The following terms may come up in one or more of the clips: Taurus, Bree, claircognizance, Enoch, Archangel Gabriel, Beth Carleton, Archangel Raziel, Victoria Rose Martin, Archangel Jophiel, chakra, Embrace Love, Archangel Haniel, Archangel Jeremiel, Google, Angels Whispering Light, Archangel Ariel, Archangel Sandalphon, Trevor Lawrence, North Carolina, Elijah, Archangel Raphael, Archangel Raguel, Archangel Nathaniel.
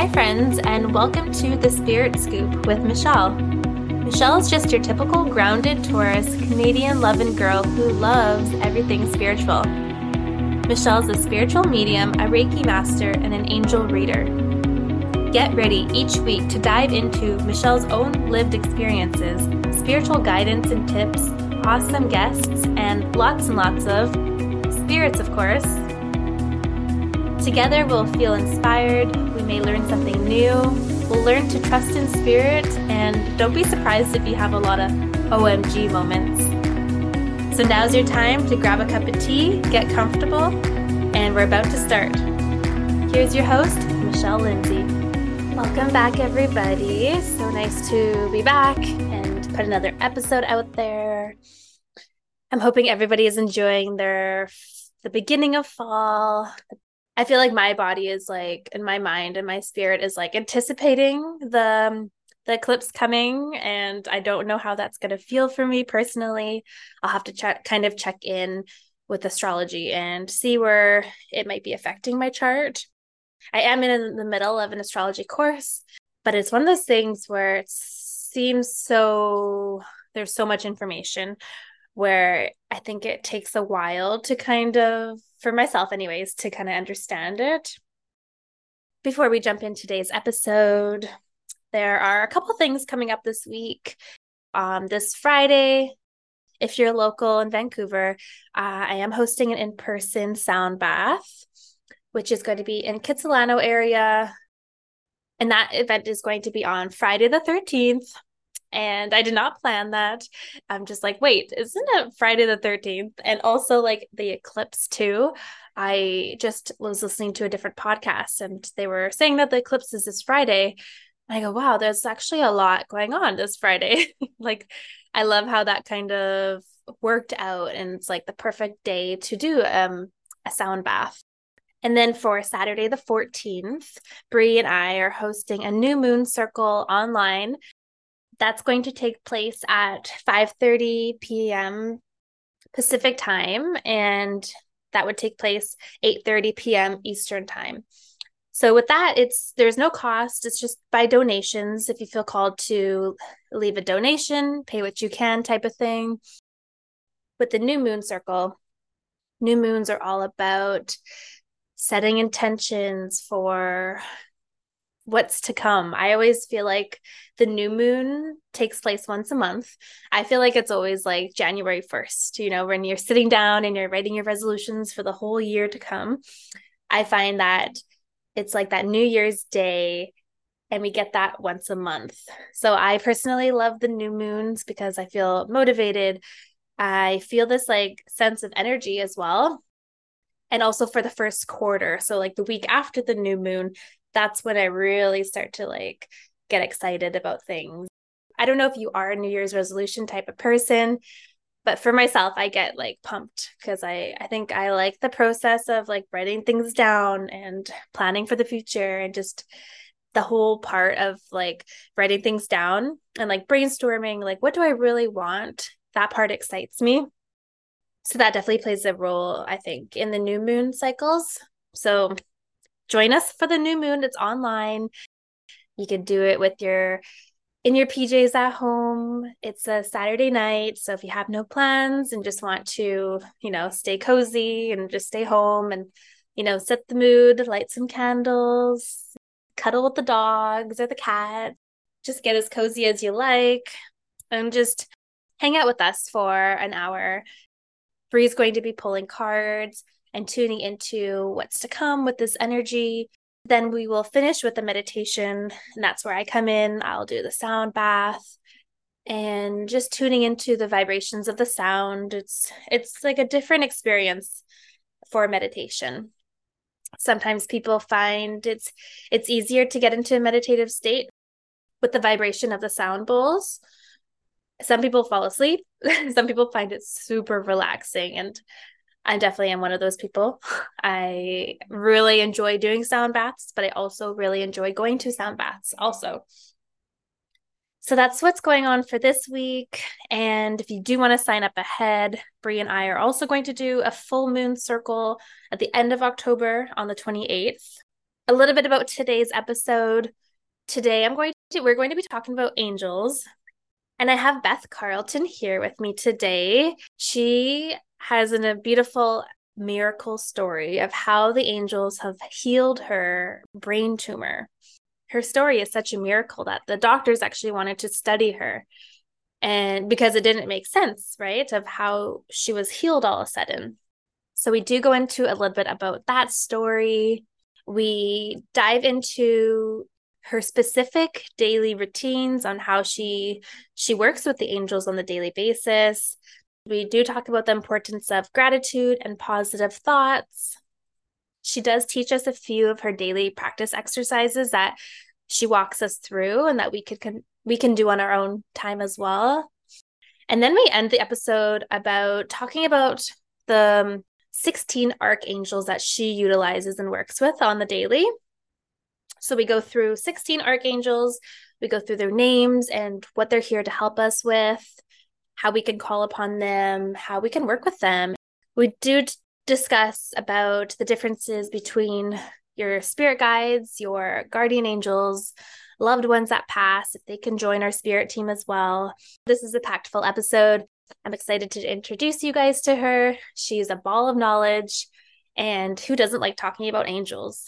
Hi friends, and welcome to The Spirit Scoop with Michelle. Michelle is just your typical grounded Taurus, Canadian loving girl who loves everything spiritual. Michelle's a spiritual medium, a Reiki master, and an angel reader. Get ready each week to dive into Michelle's own lived experiences, spiritual guidance and tips, awesome guests, and lots of spirits, of course. Together we'll feel inspired, we may learn something new, we'll learn to trust in spirit, and don't be surprised if you have a lot of OMG moments. So now's your time to grab a cup of tea, get comfortable, and we're about to start. Here's your host, Michelle Lindsay. Welcome back, everybody. So nice to be back and put another episode out there. I'm hoping everybody is enjoying the beginning of fall. I feel like my body is like, and my mind and my spirit is like anticipating the eclipse coming, and I don't know how that's going to feel for me personally. I'll have to check in with astrology and see where it might be affecting my chart. I am in the middle of an astrology course, but it's one of those things where it seems so, there's so much information where I think it takes a while to kind of, for myself anyways, to kind of understand it. Before we jump in today's episode, there are a couple things coming up this week. This Friday, if you're local in Vancouver, I am hosting an in-person sound bath, which is going to be in Kitsilano area. And that event is going to be on Friday the 13th. And I did not plan that. I'm just like, wait, isn't it Friday the 13th? And also like the eclipse too. I just was listening to a different podcast and they were saying that the eclipse is this Friday. And I go, wow, there's actually a lot going on this Friday. Like, I love how that kind of worked out. And it's like the perfect day to do a sound bath. And then for Saturday the 14th, Bree and I are hosting a new moon circle online. That's going to take place at 5:30 p.m. Pacific time, and that would take place 8:30 p.m. Eastern time. So with that, there's no cost. It's just by donations. If you feel called to leave a donation, pay what you can type of thing. With the new moon circle, new moons are all about setting intentions for what's to come. I always feel like the new moon takes place once a month. I feel like it's always like January 1st, you know, when you're sitting down and you're writing your resolutions for the whole year to come. I find that it's like that New Year's Day, and we get that once a month. So I personally love the new moons because I feel motivated. I feel this like sense of energy as well. And also for the first quarter. So like the week after the new moon, that's when I really start to like get excited about things. I don't know if you are a New Year's resolution type of person, but for myself, I get like pumped because I think I like the process of like writing things down and planning for the future, and just the whole part of like writing things down and like brainstorming, like what do I really want? That part excites me. So that definitely plays a role, I think, in the new moon cycles. So join us for the new moon. It's online. You can do it with in your PJs at home. It's a Saturday night. So if you have no plans and just want to, you know, stay cozy and just stay home and, you know, set the mood, light some candles, cuddle with the dogs or the cat, just get as cozy as you like and just hang out with us for an hour. Bree's going to be pulling cards and tuning into what's to come with this energy. Then we will finish with a meditation, and that's where I come in. I'll do the sound bath and just tuning into the vibrations of the sound. It's like a different experience for meditation. Sometimes people find it's easier to get into a meditative state with the vibration of the sound bowls. Some people fall asleep. Some people find it super relaxing, and I definitely am one of those people. I really enjoy doing sound baths, but I also really enjoy going to sound baths also. So that's what's going on for this week. And if you do want to sign up ahead, Bree and I are also going to do a full moon circle at the end of October on the 28th. a little bit about today's episode. Today we're going to be talking about angels. And I have Beth Carleton here with me today. She has a beautiful miracle story of how the angels have healed her brain tumor. Her story is such a miracle that the doctors actually wanted to study her, and because it didn't make sense, right, of how she was healed all of a sudden. So we do go into a little bit about that story. We dive into her specific daily routines on how she works with the angels on a daily basis. We do talk about the importance of gratitude and positive thoughts. She does teach us a few of her daily practice exercises that she walks us through and that we can do on our own time as well. And then we end the episode about talking about the 16 archangels that she utilizes and works with on the daily. So we go through 16 archangels, we go through their names and what they're here to help us with, how we can call upon them, how we can work with them. We do discuss about the differences between your spirit guides, your guardian angels, loved ones that pass, if they can join our spirit team as well. This is a impactful episode. I'm excited to introduce you guys to her. She's a ball of knowledge, and who doesn't like talking about angels?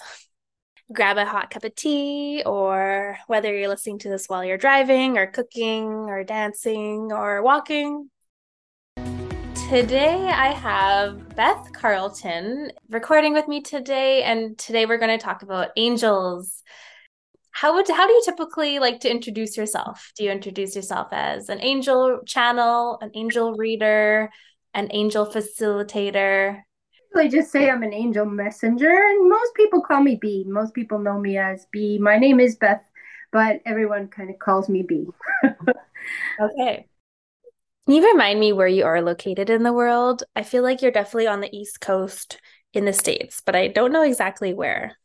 Grab a hot cup of tea, or whether you're listening to this while you're driving or cooking or dancing or walking. Today I have Beth Carleton recording with me today, and today we're going to talk about angels. How do you typically like to introduce yourself? Do you introduce yourself as an angel channel, an angel reader, an angel facilitator? I just say I'm an angel messenger, and most people call me B. Most people know me as B. My name is Beth, but everyone kind of calls me B. Okay. Can you remind me where you are located in the world? I feel like you're definitely on the East Coast in the States, but I don't know exactly where.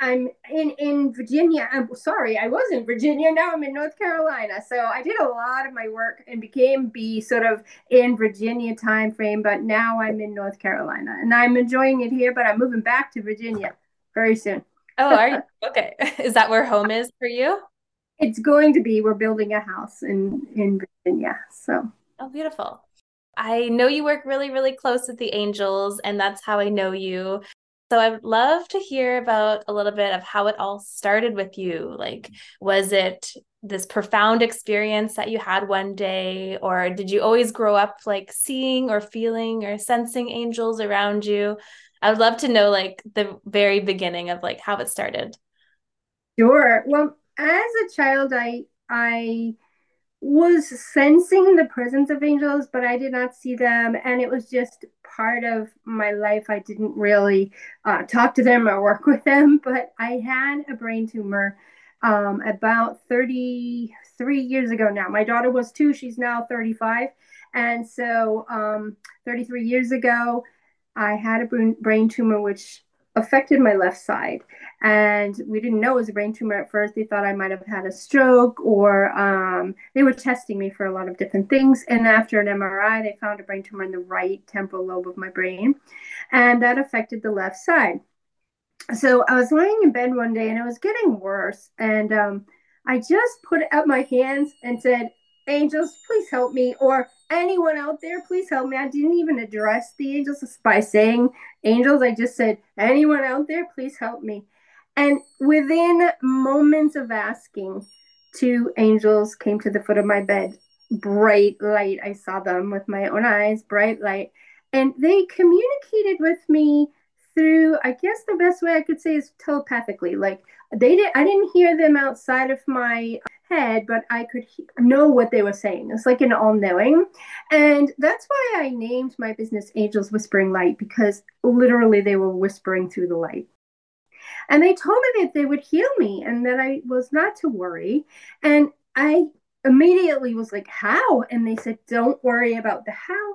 I'm in Virginia. I'm sorry, I was in Virginia. Now I'm in North Carolina. So I did a lot of my work and became B sort of in Virginia time frame, but now I'm in North Carolina and I'm enjoying it here, but I'm moving back to Virginia very soon. Oh, are you? Okay. Is that where home is for you? It's going to be. We're building a house in Virginia. So. Oh, beautiful. I know you work really, really close with the angels, and that's how I know you. So I'd love to hear about a little bit of how it all started with you. Like, was it this profound experience that you had one day, or did you always grow up like seeing or feeling or sensing angels around you? I would love to know like the very beginning of like how it started. Sure. Well, as a child, I was sensing the presence of angels, but I did not see them. And it was just part of my life. I didn't really talk to them or work with them, but I had a brain tumor about 33 years ago now. My daughter was 2. She's now 35. And so 33 years ago, I had a brain tumor, which affected my left side. And we didn't know it was a brain tumor at first. They thought I might have had a stroke, or they were testing me for a lot of different things. And after an MRI, they found a brain tumor in the right temporal lobe of my brain. And that affected the left side. So I was lying in bed one day and it was getting worse. And I just put out my hands and said, angels, please help me, or anyone out there, please help me. I didn't even address the angels by saying angels. I just said, anyone out there, please help me. And within moments of asking, 2 angels came to the foot of my bed, bright light. I saw them with my own eyes, bright light. And they communicated with me through, I guess the best way I could say is telepathically. Like I didn't hear them outside of my head, but I could know what they were saying. It's like an all-knowing. And that's why I named my business Angels Whispering Light, because literally they were whispering through the light. And they told me that they would heal me and that I was not to worry. And I immediately was like, how? And they said, don't worry about the how.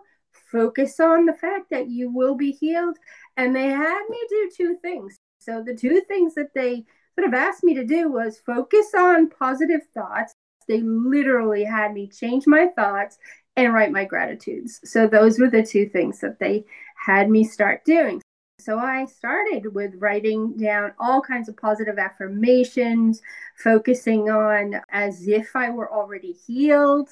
Focus on the fact that you will be healed. And they had me do 2 things. So the 2 things that they sort of asked me to do was focus on positive thoughts. They literally had me change my thoughts and write my gratitudes. So those were the 2 things that they had me start doing. So I started with writing down all kinds of positive affirmations, focusing on as if I were already healed,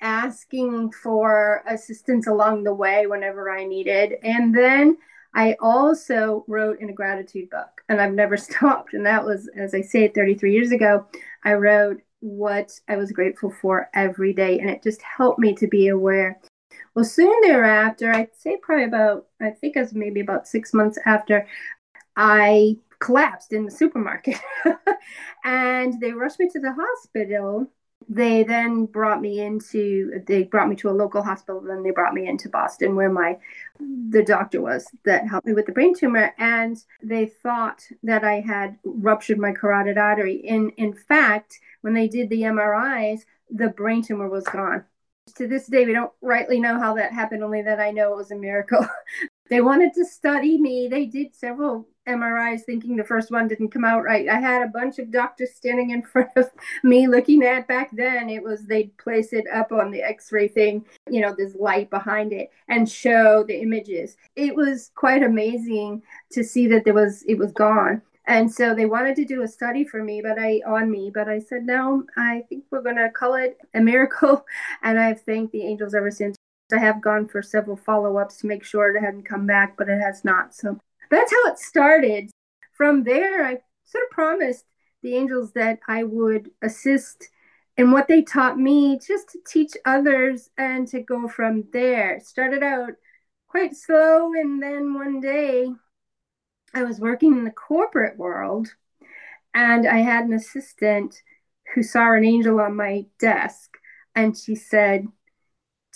asking for assistance along the way whenever I needed. And then I also wrote in a gratitude book, and I've never stopped. And that was, as I say, 33 years ago, I wrote what I was grateful for every day. And it just helped me to be aware. Well, soon thereafter, I'd say probably about, I think it was maybe about 6 months after, I collapsed in the supermarket and they rushed me to the hospital. They then brought me to a local hospital. Then they brought me into Boston, where the doctor was that helped me with the brain tumor. And they thought that I had ruptured my carotid artery. And in fact, when they did the MRIs, the brain tumor was gone. To this day, we don't rightly know how that happened, only that I know it was a miracle. They wanted to study me. They did several MRIs thinking the first one didn't come out right. I had a bunch of doctors standing in front of me looking at, back then it was, they'd place it up on the x-ray thing, you know, this light behind it, and show the images. It was quite amazing to see that it was gone. And so they wanted to do a study for me, but I said, no, I think we're going to call it a miracle. And I've thanked the angels ever since. I have gone for several follow-ups to make sure it hadn't come back, but it has not. So that's how it started. From there, I sort of promised the angels that I would assist in what they taught me, just to teach others and to go from there. It started out quite slow, and then one day I was working in the corporate world, and I had an assistant who saw an angel on my desk, and she said,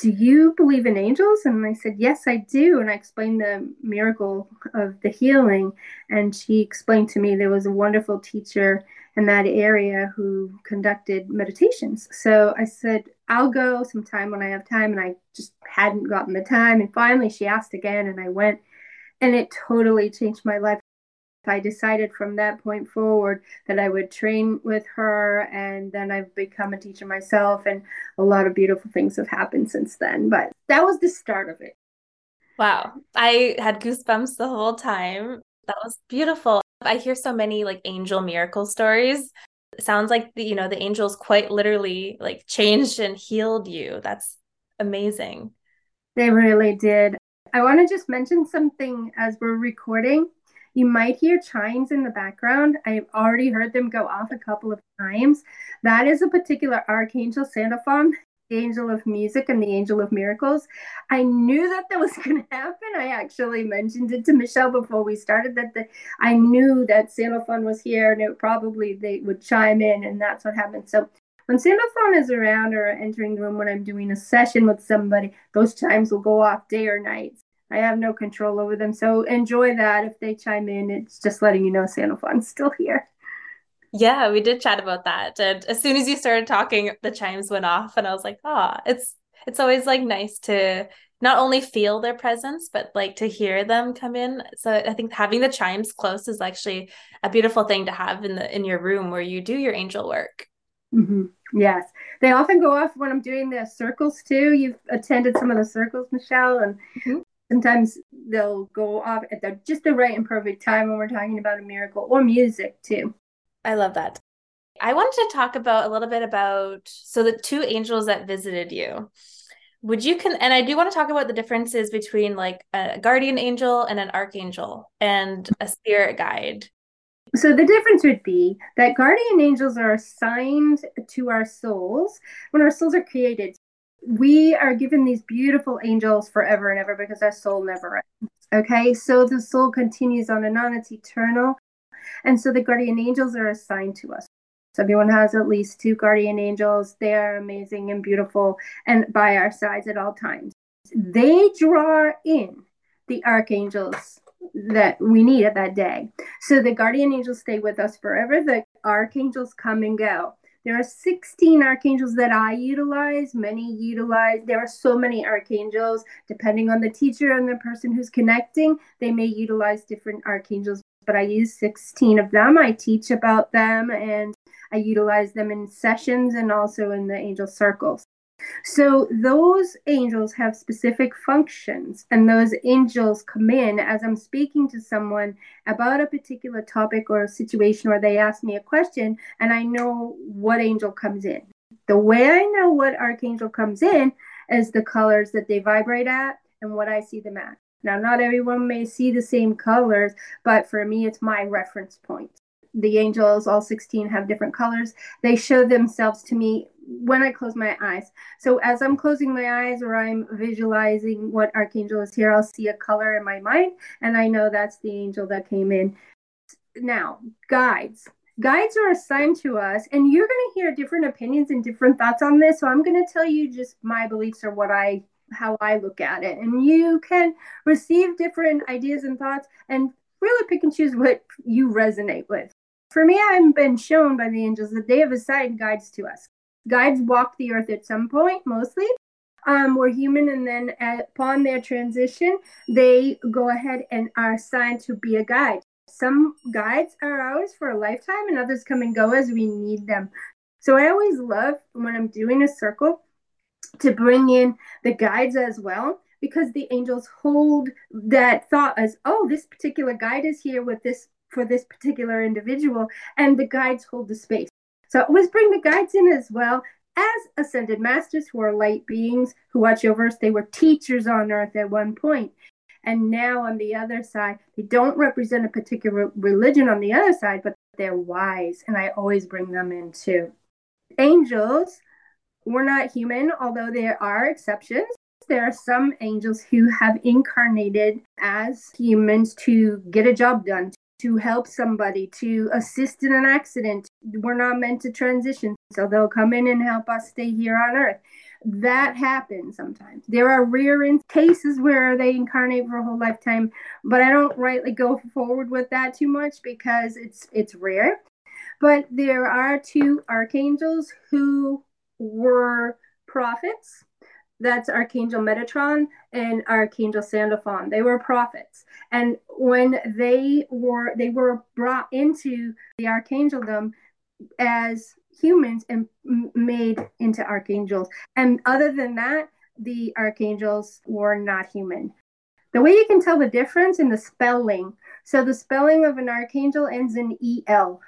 "Do you believe in angels?" And I said, "Yes, I do." And I explained the miracle of the healing. And she explained to me there was a wonderful teacher in that area who conducted meditations. So I said, "I'll go sometime when I have time." And I just hadn't gotten the time. And finally she asked again, and I went. And it totally changed my life. I decided from that point forward that I would train with her, and then I've become a teacher myself, and a lot of beautiful things have happened since then. But that was the start of it. Wow. I had goosebumps the whole time. That was beautiful. I hear so many like angel miracle stories. It sounds like the angels quite literally like changed and healed you. That's amazing. They really did. I want to just mention something as we're recording. You might hear chimes in the background. I've already heard them go off a couple of times. That is a particular Archangel Sandalphon, the angel of music and the angel of miracles. I knew that was going to happen. I actually mentioned it to Michelle before we started I knew that Sandalphon was here, and they would chime in, and that's what happened. So when Sandalphon is around or entering the room when I'm doing a session with somebody, those chimes will go off day or night. I have no control over them, so enjoy that. If they chime in, it's just letting you know Sandalphon's still here. Yeah, we did chat about that. And as soon as you started talking, the chimes went off, and I was like, it's always like nice to not only feel their presence, but like to hear them come in. So I think having the chimes close is actually a beautiful thing to have in your room where you do your angel work. Mm-hmm. Yes. They often go off when I'm doing the circles too. You've attended some of the circles, Michelle, and mm-hmm. Sometimes they'll go off at just the right and perfect time when we're talking about a miracle or music too. I love that. I wanted to talk a little bit about so the two angels that visited you. And I do want to talk about the differences between like a guardian angel and an archangel and a spirit guide. So the difference would be that guardian angels are assigned to our souls when our souls are created. We are given these beautiful angels forever and ever because our soul never ends. Okay, so the soul continues on and on. It's eternal. And so the guardian angels are assigned to us. So everyone has at least two guardian angels. They are amazing and beautiful and by our sides at all times. They draw in the archangels that we need at that day. So the guardian angels stay with us forever. The archangels come and go. There are 16 archangels that I utilize, many utilize. There are so many archangels, depending on the teacher and the person who's connecting, they may utilize different archangels, but I use 16 of them. I teach about them and I utilize them in sessions and also in the angel circles. So those angels have specific functions, and those angels come in as I'm speaking to someone about a particular topic or a situation, or they ask me a question, and I know what angel comes in. The way I know what archangel comes in is the colors that they vibrate at and what I see them at. Now, not everyone may see the same colors, but for me, it's my reference point. The angels, all 16, have different colors. They show themselves to me when I close my eyes. So as I'm closing my eyes or I'm visualizing what archangel is here, I'll see a color in my mind, and I know that's the angel that came in. Now, guides. Guides are assigned to us, and you're going to hear different opinions and different thoughts on this. So I'm going to tell you just my beliefs or what I how I look at it. And you can receive different ideas and thoughts and really pick and choose what you resonate with. For me, I've been shown by the angels that they have assigned guides to us. Guides walked the earth at some point, mostly. Were human, and then upon their transition, they go ahead and are assigned to be a guide. Some guides are ours for a lifetime, and others come and go as we need them. So I always love, when I'm doing a circle, to bring in the guides as well, because the angels hold that thought as, oh, this particular guide is here with this for this particular individual, and the guides hold the space. So I always bring the guides in as well as ascended masters who are light beings who watch over us. They were teachers on earth at one point. And now on the other side, they don't represent a particular religion on the other side, but they're wise. And I always bring them in too. Angels were not human, although there are exceptions. There are some angels who have incarnated as humans to get a job done, to help somebody, to assist in an accident. We're not meant to transition, so they'll come in and help us stay here on earth. That happens sometimes. There are rare cases where they incarnate for a whole lifetime, but I don't rightly go forward with that too much because it's rare. But there are two archangels who were prophets. That's Archangel Metatron and Archangel Sandalphon. They were prophets. And when they were brought into the archangeldom as humans and made into archangels. And other than that, the archangels were not human. The way you can tell the difference in the spelling. So the spelling of an archangel ends in EL.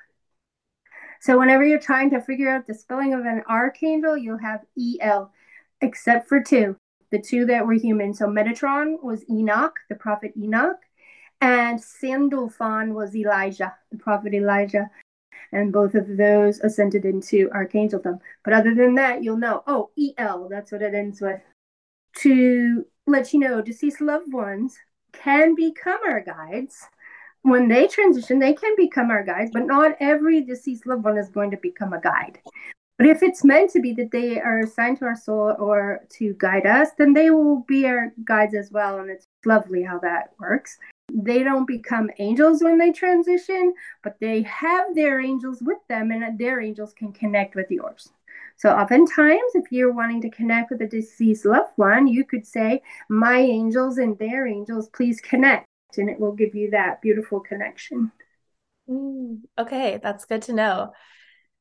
So whenever you're trying to figure out the spelling of an archangel, you'll have EL. Except for two, the two that were human. So Metatron was Enoch, the prophet Enoch, and Sandalphon was Elijah, the prophet Elijah. And both of those ascended into archangeldom. But other than that, you'll know, oh, EL, that's what it ends with. To let you know, deceased loved ones can become our guides. When they transition, they can become our guides, but not every deceased loved one is going to become a guide. But if it's meant to be that they are assigned to our soul or to guide us, then they will be our guides as well. And it's lovely how that works. They don't become angels when they transition, but they have their angels with them, and their angels can connect with yours. So oftentimes, if you're wanting to connect with a deceased loved one, you could say, my angels and their angels, please connect. And it will give you that beautiful connection. Okay, that's good to know.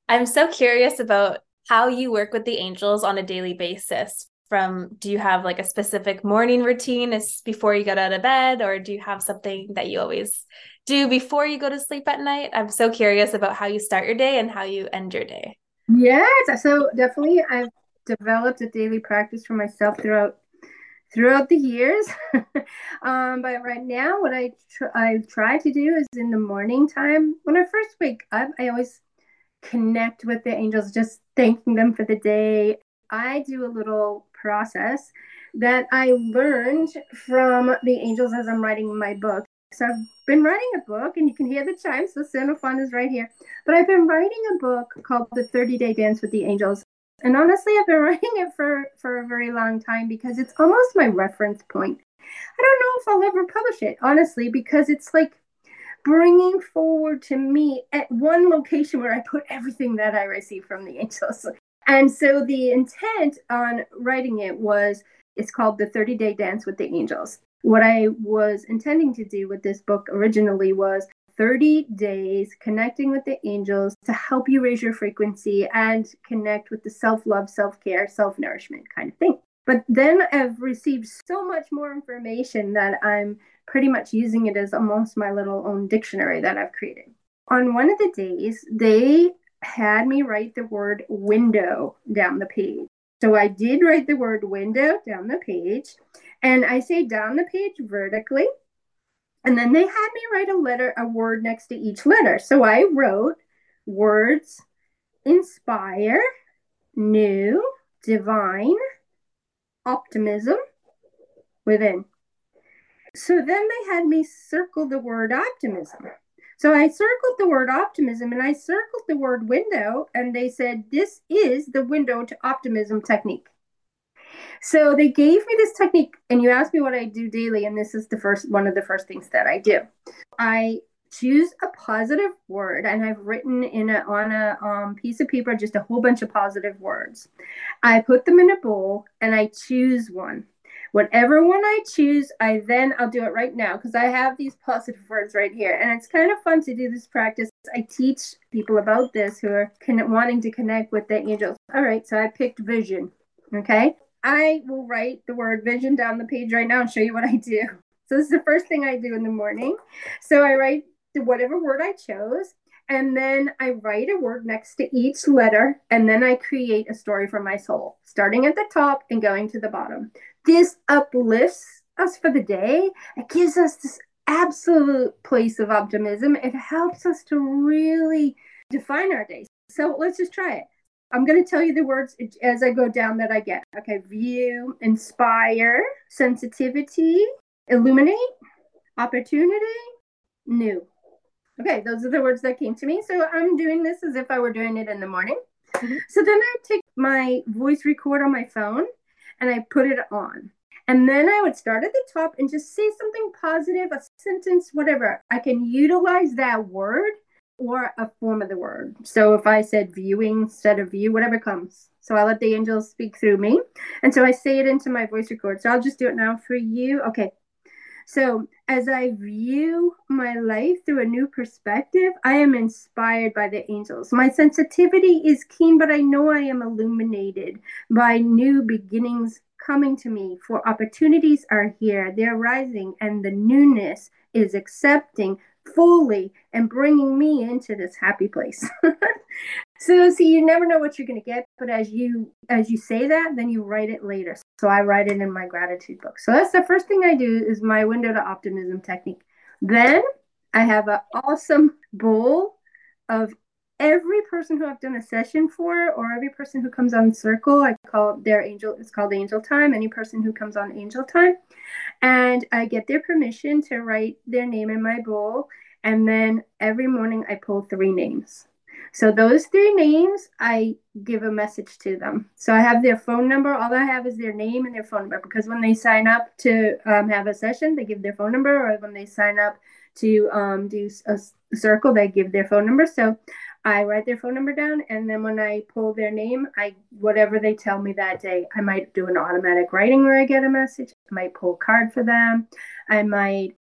I'm so curious about how you work with the angels on a daily basis. Do you have like a specific morning routine before you get out of bed, or do you have something that you always do before you go to sleep at night? I'm so curious about how you start your day and how you end your day. Yes, so definitely I've developed a daily practice for myself throughout the years. But right now what I try to do is in the morning time, when I first wake up, I always connect with the angels, just thanking them for the day. I do a little process that I learned from the angels as I'm writing my book. So I've been writing a book, and you can hear the chimes, so Sandalphon is right here. But I've been writing a book called The 30-Day Dance with the Angels. And honestly, I've been writing it for a very long time because it's almost my reference point. I don't know if I'll ever publish it, honestly, because it's like bringing forward to me at one location where I put everything that I receive from the angels. And so the intent on writing it was, it's called The 30-Day Dance with the Angels. What I was intending to do with this book originally was 30 days connecting with the angels to help you raise your frequency and connect with the self-love, self-care, self-nourishment kind of thing. But then I've received so much more information that I'm pretty much using it as almost my little own dictionary that I've created. On one of the days, they had me write the word window down the page. So I did write the word window down the page, and I say down the page vertically. And then they had me write a word next to each letter. So I wrote words, inspire, new, divine, optimism, within. So then they had me circle the word optimism. So I circled the word optimism and I circled the word window, and they said, this is the window to optimism technique. So they gave me this technique, and you asked me what I do daily, and this is one of the first things that I do. I choose a positive word, and I've written on a piece of paper just a whole bunch of positive words. I put them in a bowl, and I choose one. Whatever one I choose, I'll do it right now, because I have these positive words right here, and it's kind of fun to do this practice. I teach people about this who are wanting to connect with the angels. All right, so I picked vision, okay? I will write the word vision down the page right now and show you what I do. So this is the first thing I do in the morning. So I write whatever word I chose, and then I write a word next to each letter, and then I create a story for my soul, starting at the top and going to the bottom. This uplifts us for the day. It gives us this absolute place of optimism. It helps us to really define our day. So let's just try it. I'm going to tell you the words as I go down that I get. Okay, view, inspire, sensitivity, illuminate, opportunity, new. Okay, those are the words that came to me. So I'm doing this as if I were doing it in the morning. Mm-hmm. So then I take my voice record on my phone and I put it on. And then I would start at the top and just say something positive, a sentence, whatever. I can utilize that word or a form of the word. So if I said viewing instead of view, whatever comes. So I let the angels speak through me. And so I say it into my voice record. So I'll just do it now for you. Okay. So as I view my life through a new perspective, I am inspired by the angels. My sensitivity is keen, but I know I am illuminated by new beginnings coming to me, for opportunities are here. They're rising, and the newness is accepting fully and bringing me into this happy place. So you never know what you're going to get, but as you say that, then you write it later. So I write it in my gratitude book. So that's the first thing I do, is my window to optimism technique. Then I have an awesome bowl of every person who I've done a session for, or every person who comes on circle, I call their angel. It's called angel time. Any person who comes on angel time, and I get their permission to write their name in my bowl. And then every morning I pull 3 names. So those 3 names, I give a message to them. So I have their phone number. All I have is their name and their phone number, because when they sign up to have a session, they give their phone number, or when they sign up to do a circle, they give their phone number. So I write their phone number down, and then when I pull their name, whatever they tell me that day. I might do an automatic writing where I get a message. I might pull a card for them. I might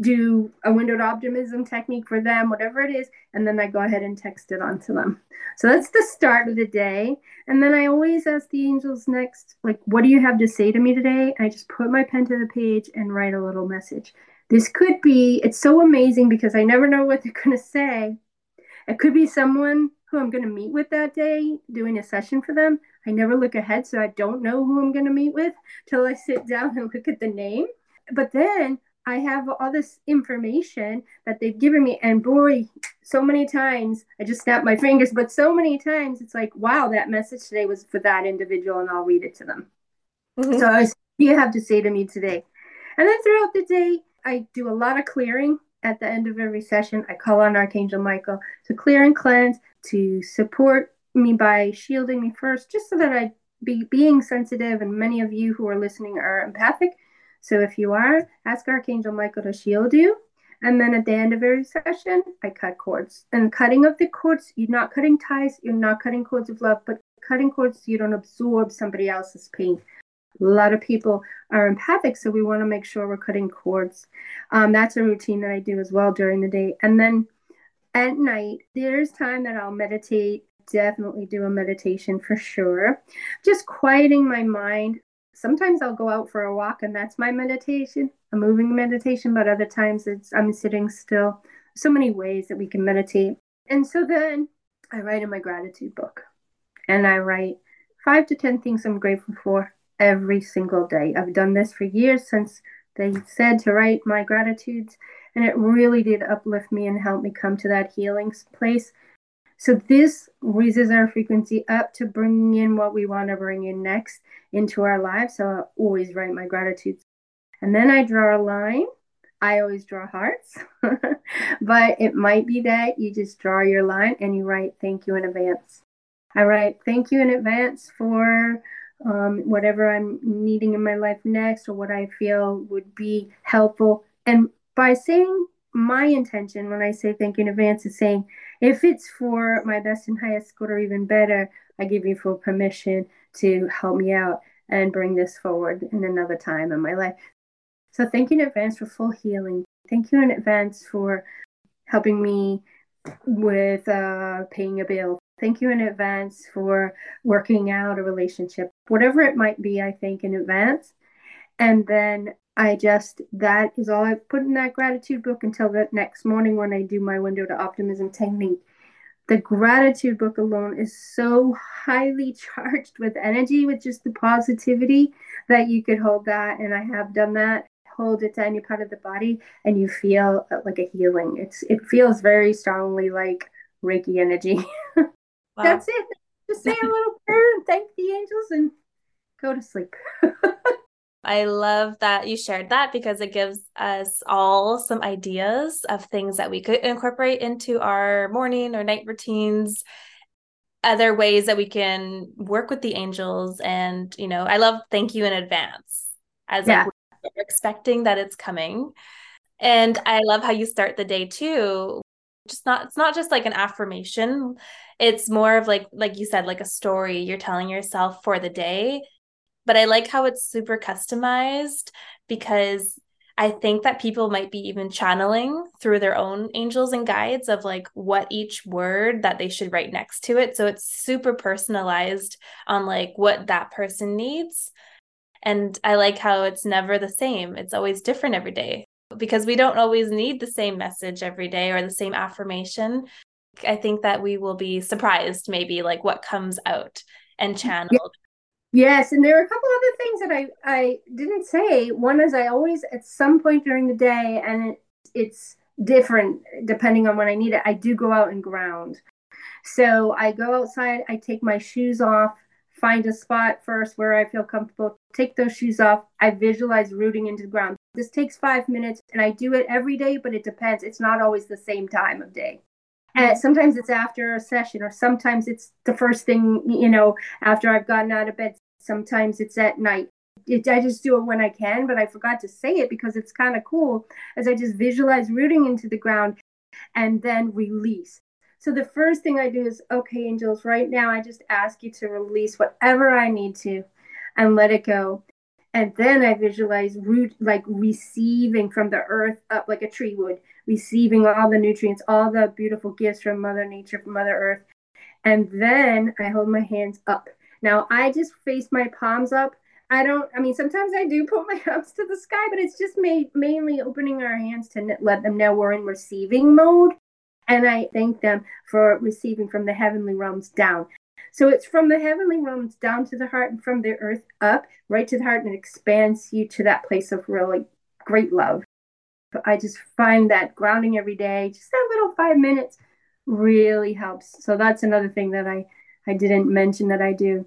do a window to optimism technique for them, whatever it is, and then I go ahead and text it onto them. So that's the start of the day. And then I always ask the angels next, like, what do you have to say to me today? I just put my pen to the page and write a little message. This could be, it's so amazing because I never know what they're going to say. It could be someone who I'm going to meet with that day, doing a session for them. I never look ahead, so I don't know who I'm going to meet with till I sit down and look at the name. But then I have all this information that they've given me, and boy, so many times, I just snap my fingers, but so many times it's like, wow, that message today was for that individual, and I'll read it to them. Mm-hmm. So I was, what do you have to say to me today? And then throughout the day, I do a lot of clearing. At the end of every session, I call on Archangel Michael to clear and cleanse, to support me by shielding me first, just so that I be being sensitive. And many of you who are listening are empathic. So if you are, ask Archangel Michael to shield you. And then at the end of every session, I cut cords. And cutting of the cords, you're not cutting ties, you're not cutting cords of love, but cutting cords so you don't absorb somebody else's pain. A lot of people are empathic, so we want to make sure we're cutting cords. That's a routine that I do as well during the day. And then at night, there's time that I'll meditate. Definitely do a meditation for sure. Just quieting my mind. Sometimes I'll go out for a walk, and that's my meditation, a moving meditation, but other times it's I'm sitting still. So many ways that we can meditate. And so then I write in my gratitude book, and I write 5 to 10 things I'm grateful for every single day. I've done this for years since they said to write my gratitudes, and it really did uplift me and help me come to that healing place. So this raises our frequency up to bringing in what we want to bring in next into our lives. So I always write my gratitudes. And then I draw a line. I always draw hearts, but it might be that you just draw your line and you write thank you in advance. I write thank you in advance for whatever I'm needing in my life next, or what I feel would be helpful. And by saying my intention, when I say thank you in advance, is saying, if it's for my best and highest good or even better, I give you full permission to help me out and bring this forward in another time in my life. So thank you in advance for full healing. Thank you in advance for helping me with paying a bill. Thank you in advance for working out a relationship, whatever it might be. I thank in advance. And then that is all I put in that gratitude book until the next morning when I do my window to optimism technique. The gratitude book alone is so highly charged with energy, with just the positivity, that you could hold that. And I have done that. Hold it to any part of the body and you feel like a healing. It feels very strongly like Reiki energy. Wow. That's it. Just say a little prayer and thank the angels and go to sleep. I love that you shared that, because it gives us all some ideas of things that we could incorporate into our morning or night routines, other ways that we can work with the angels. And, you know, I love thank you in advance, as like we're expecting that it's coming. And I love how you start the day too. It's not just like an affirmation. It's more of like you said, like a story you're telling yourself for the day. But I like how it's super customized, because I think that people might be even channeling through their own angels and guides of like what each word that they should write next to it. So it's super personalized on like what that person needs. And I like how it's never the same. It's always different every day, because we don't always need the same message every day or the same affirmation. I think that we will be surprised maybe like what comes out and channeled. Yes. And there are a couple other things that I didn't say. One is I always, at some point during the day, and it's different depending on when I need it, I do go out and ground. So I go outside, I take my shoes off, find a spot first where I feel comfortable, take those shoes off. I visualize rooting into the ground. This takes 5 minutes, and I do it every day, but it depends. It's not always the same time of day. And sometimes it's after a session, or sometimes it's the first thing, you know, after I've gotten out of bed. Sometimes it's at night. I just do it when I can, but I forgot to say it because it's kind of cool, as I just visualize rooting into the ground and then release. So the first thing I do is, okay, angels, right now I just ask you to release whatever I need to and let it go. And then I visualize root, like receiving from the earth up like a tree would, receiving all the nutrients, all the beautiful gifts from Mother Nature, from Mother Earth. And then I hold my hands up. Now I just face my palms up. Sometimes I do put my palms to the sky, but it's just mainly opening our hands to let them know we're in receiving mode. And I thank them for receiving from the heavenly realms down. So it's from the heavenly realms down to the heart, and from the earth up, right to the heart, and it expands you to that place of really great love. But I just find that grounding every day, just that little 5 minutes, really helps. So that's another thing that I didn't mention that I do.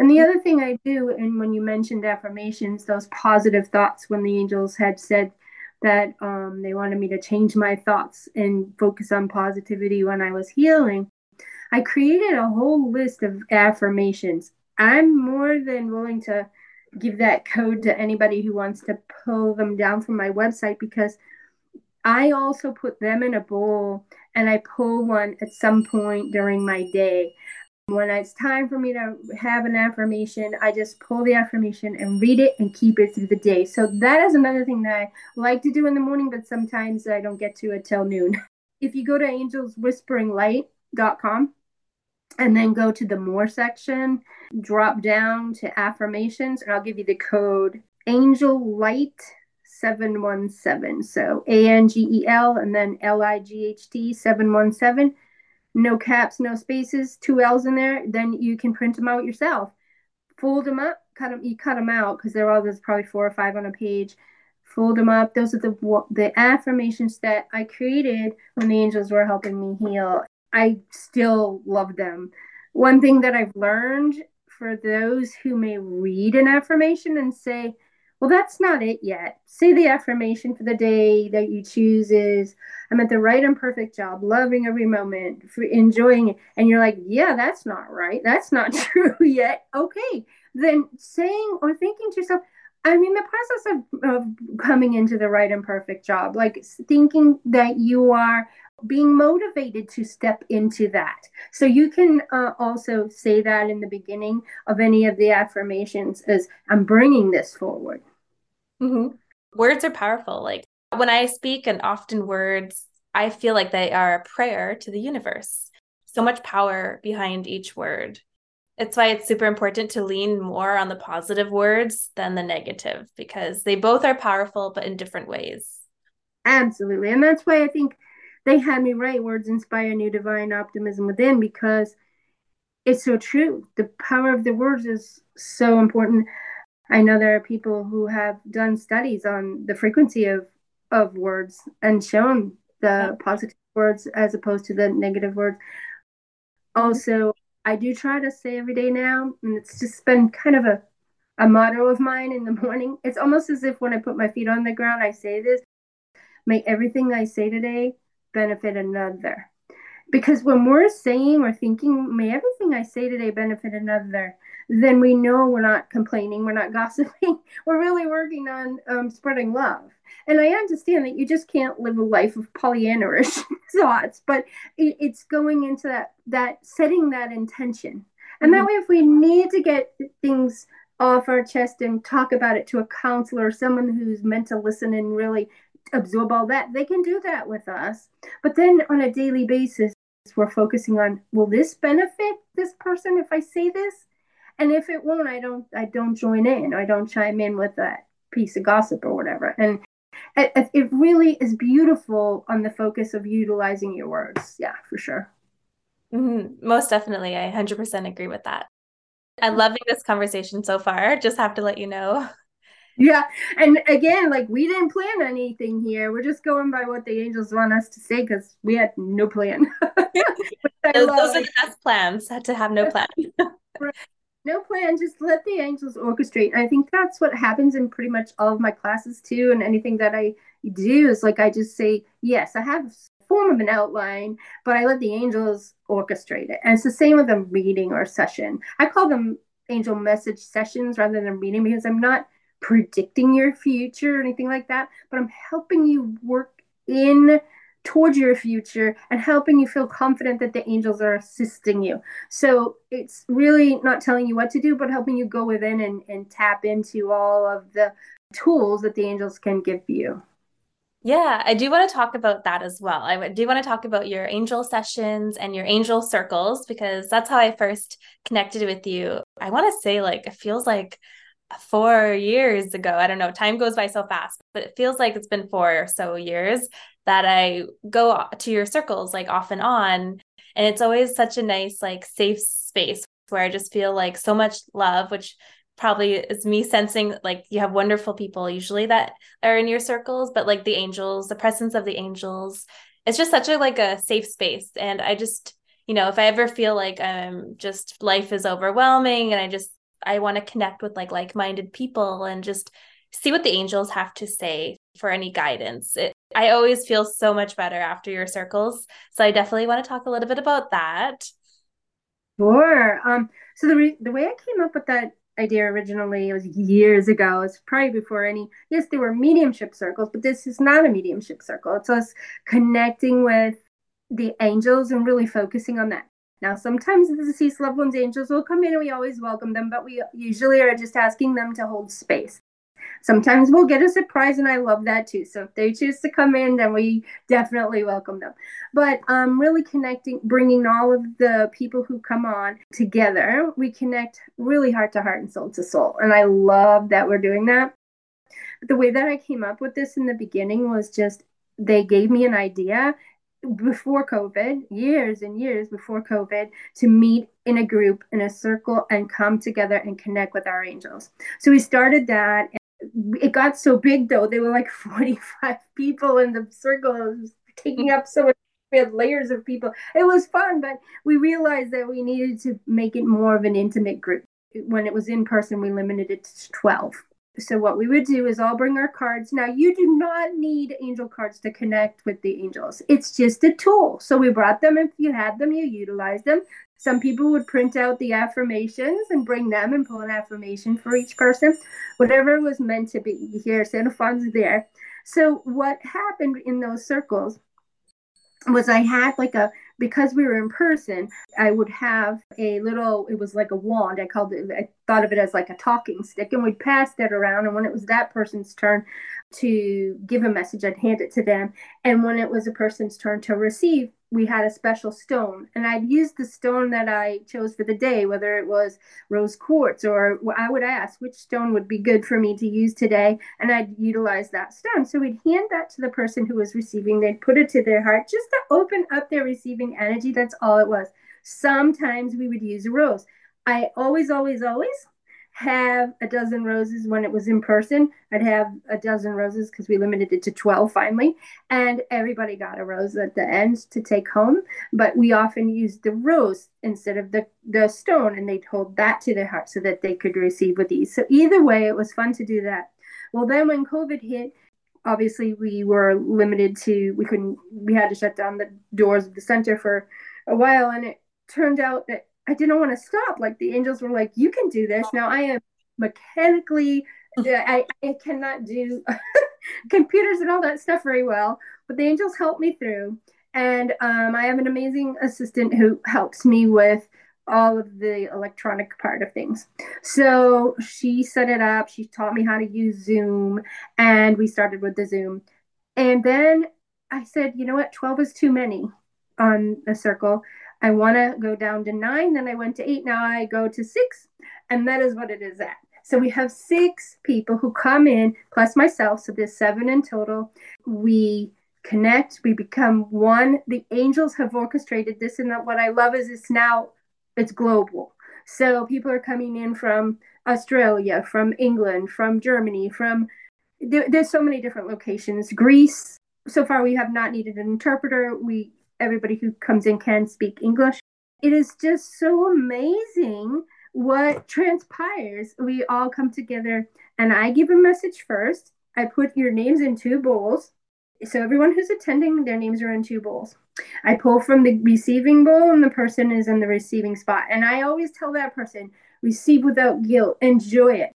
And the other thing I do, and when you mentioned affirmations, those positive thoughts, when the angels had said that they wanted me to change my thoughts and focus on positivity when I was healing, I created a whole list of affirmations. I'm more than willing to give that code to anybody who wants to pull them down from my website, because I also put them in a bowl and I pull one at some point during my day. When it's time for me to have an affirmation, I just pull the affirmation and read it and keep it through the day. So that is another thing that I like to do in the morning, but sometimes I don't get to it till noon. If you go to angelswhisperinglight.com and then go to the More section, drop down to affirmations, and I'll give you the code AngelLight 717. So ANGEL and then LIGHT 717. No caps, no spaces, 2 L's in there. Then you can print them out yourself. Fold them up, cut them out, because there's probably 4 or 5 on a page. Fold them up. Those are the affirmations that I created when the angels were helping me heal. I still love them. One thing that I've learned for those who may read an affirmation and say, well, that's not it yet. Say the affirmation for the day that you choose is, I'm at the right and perfect job, loving every moment, enjoying it. And you're like, yeah, that's not right. That's not true yet. Okay. Then saying or thinking to yourself, I mean, the process of coming into the right and perfect job, like thinking that you are being motivated to step into that. So you can also say that in the beginning of any of the affirmations is, I'm bringing this forward. Mm-hmm. Words are powerful. Like when I speak, and often words, I feel like they are a prayer to the universe. So much power behind each word. It's why it's super important to lean more on the positive words than the negative, because they both are powerful, but in different ways. Absolutely. And that's why I think they had me write words inspire new divine optimism within, because it's so true. The power of the words is so important. I know there are people who have done studies on the frequency of words and shown the positive words as opposed to the negative words. Also, I do try to say every day now, and it's just been kind of a motto of mine in the morning. It's almost as if when I put my feet on the ground, I say this, may everything I say today benefit another. Because when we're saying or thinking, may everything I say today benefit another, then we know we're not complaining, we're not gossiping, we're really working on spreading love. And I understand that you just can't live a life of Pollyannaish thoughts, but it's going into that setting that intention. And that way, if we need to get things off our chest and talk about it to a counselor, someone who's meant to listen and really absorb all that, they can do that with us. But then on a daily basis, we're focusing on, will this benefit this person if I say this? And if it won't, I don't join in, I don't chime in with that piece of gossip or whatever. And it really is beautiful on the focus of utilizing your words. Yeah, for sure. Mm-hmm. Most definitely. I 100% agree with that. I'm loving this conversation so far. Just have to let you know. Yeah. And again, like, we didn't plan anything here. We're just going by what the angels want us to say, because we had no plan. Those are the best plans, to have no plan. Right. No plan, just let the angels orchestrate. And I think that's what happens in pretty much all of my classes too. And anything that I do is like, I just say, yes, I have a form of an outline, but I let the angels orchestrate it. And it's the same with a reading or a session. I call them angel message sessions rather than reading, because I'm not predicting your future or anything like that, but I'm helping you work in towards your future and helping you feel confident that the angels are assisting you. So it's really not telling you what to do, but helping you go within and tap into all of the tools that the angels can give you. Yeah, I do want to talk about that as well. I do want to talk about your angel sessions and your angel circles, because that's how I first connected with you. I want to say, like, it feels like 4 years ago. I don't know. Time goes by so fast, but it feels like it's been 4 or so years that I go to your circles, like, off and on. And it's always such a nice, like, safe space where I just feel like so much love, which probably is me sensing, like, you have wonderful people usually that are in your circles, but like the angels, the presence of the angels, it's just such a, like, a safe space. And I just, you know, if I ever feel like I'm just, life is overwhelming, and I want to connect with like-minded people and just see what the angels have to say for any guidance. I always feel so much better after your circles. So I definitely want to talk a little bit about that. Sure. So the way I came up with that idea originally, it was years ago. It's probably before any, yes, there were mediumship circles, but this is not a mediumship circle. It's us connecting with the angels and really focusing on that Now, sometimes the deceased loved one's angels will come in and we always welcome them, but we usually are just asking them to hold space. Sometimes we'll get a surprise, and I love that too. So if they choose to come in, then we definitely welcome them. But really connecting, bringing all of the people who come on together, we connect really heart to heart and soul to soul. And I love that we're doing that. But the way that I came up with this in the beginning was just, they gave me an idea before COVID, years and years before COVID, to meet in a group, in a circle, and come together and connect with our angels. So we started that. It got so big, though. They were like 45 people in the circle. It was taking up so much. We had layers of people. It was fun, but we realized that we needed to make it more of an intimate group. When it was in person, we limited it to 12. So what we would do is all bring our cards. Now, you do not need angel cards to connect with the angels. It's just a tool. So we brought them. If you had them, you utilized them. Some people would print out the affirmations and bring them and pull an affirmation for each person, whatever was meant to be. Here, Sandalphon's there. So what happened in those circles was I had like a, because we were in person, I would have a little, it was like a wand. I called it, I thought of it as like a talking stick, and we'd pass that around. And when it was that person's turn to give a message, I'd hand it to them. And when it was a person's turn to receive, we had a special stone, and I'd use the stone that I chose for the day, whether it was rose quartz, or I would ask which stone would be good for me to use today. And I'd utilize that stone. So we'd hand that to the person who was receiving. They'd put it to their heart just to open up their receiving energy. That's all it was. Sometimes we would use a rose. I always have a dozen roses when it was in person. I'd have a dozen roses because we limited it to 12 finally. And everybody got a rose at the end to take home. But we often used the rose instead of the stone, and they'd hold that to their heart so that they could receive with ease. So either way, it was fun to do that. Well, then when COVID hit, obviously we were limited to, we had to shut down the doors of the center for a while. And it turned out that I didn't want to stop. Like, the angels were like, you can do this. Now I am mechanically, I cannot do computers and all that stuff very well, but the angels helped me through. And I have an amazing assistant who helps me with all of the electronic part of things. So she set it up. She taught me how to use Zoom, and we started with the Zoom. And then I said, you know what? 12 is too many on the circle. I want to go down to 9. Then I went to 8. Now I go to 6. And that is what it is at. So we have 6 people who come in, plus myself. So there's 7 in total. We connect. We become one. The angels have orchestrated this. And what I love is it's global. So people are coming in from Australia, from England, from Germany, there's so many different locations. Greece. So far, we have not needed an interpreter. Everybody who comes in can speak English. It is just so amazing what transpires. We all come together, and I give a message first. I put your names in 2 bowls. So everyone who's attending, their names are in 2 bowls. I pull from the receiving bowl, and the person is in the receiving spot. And I always tell that person, receive without guilt, enjoy it.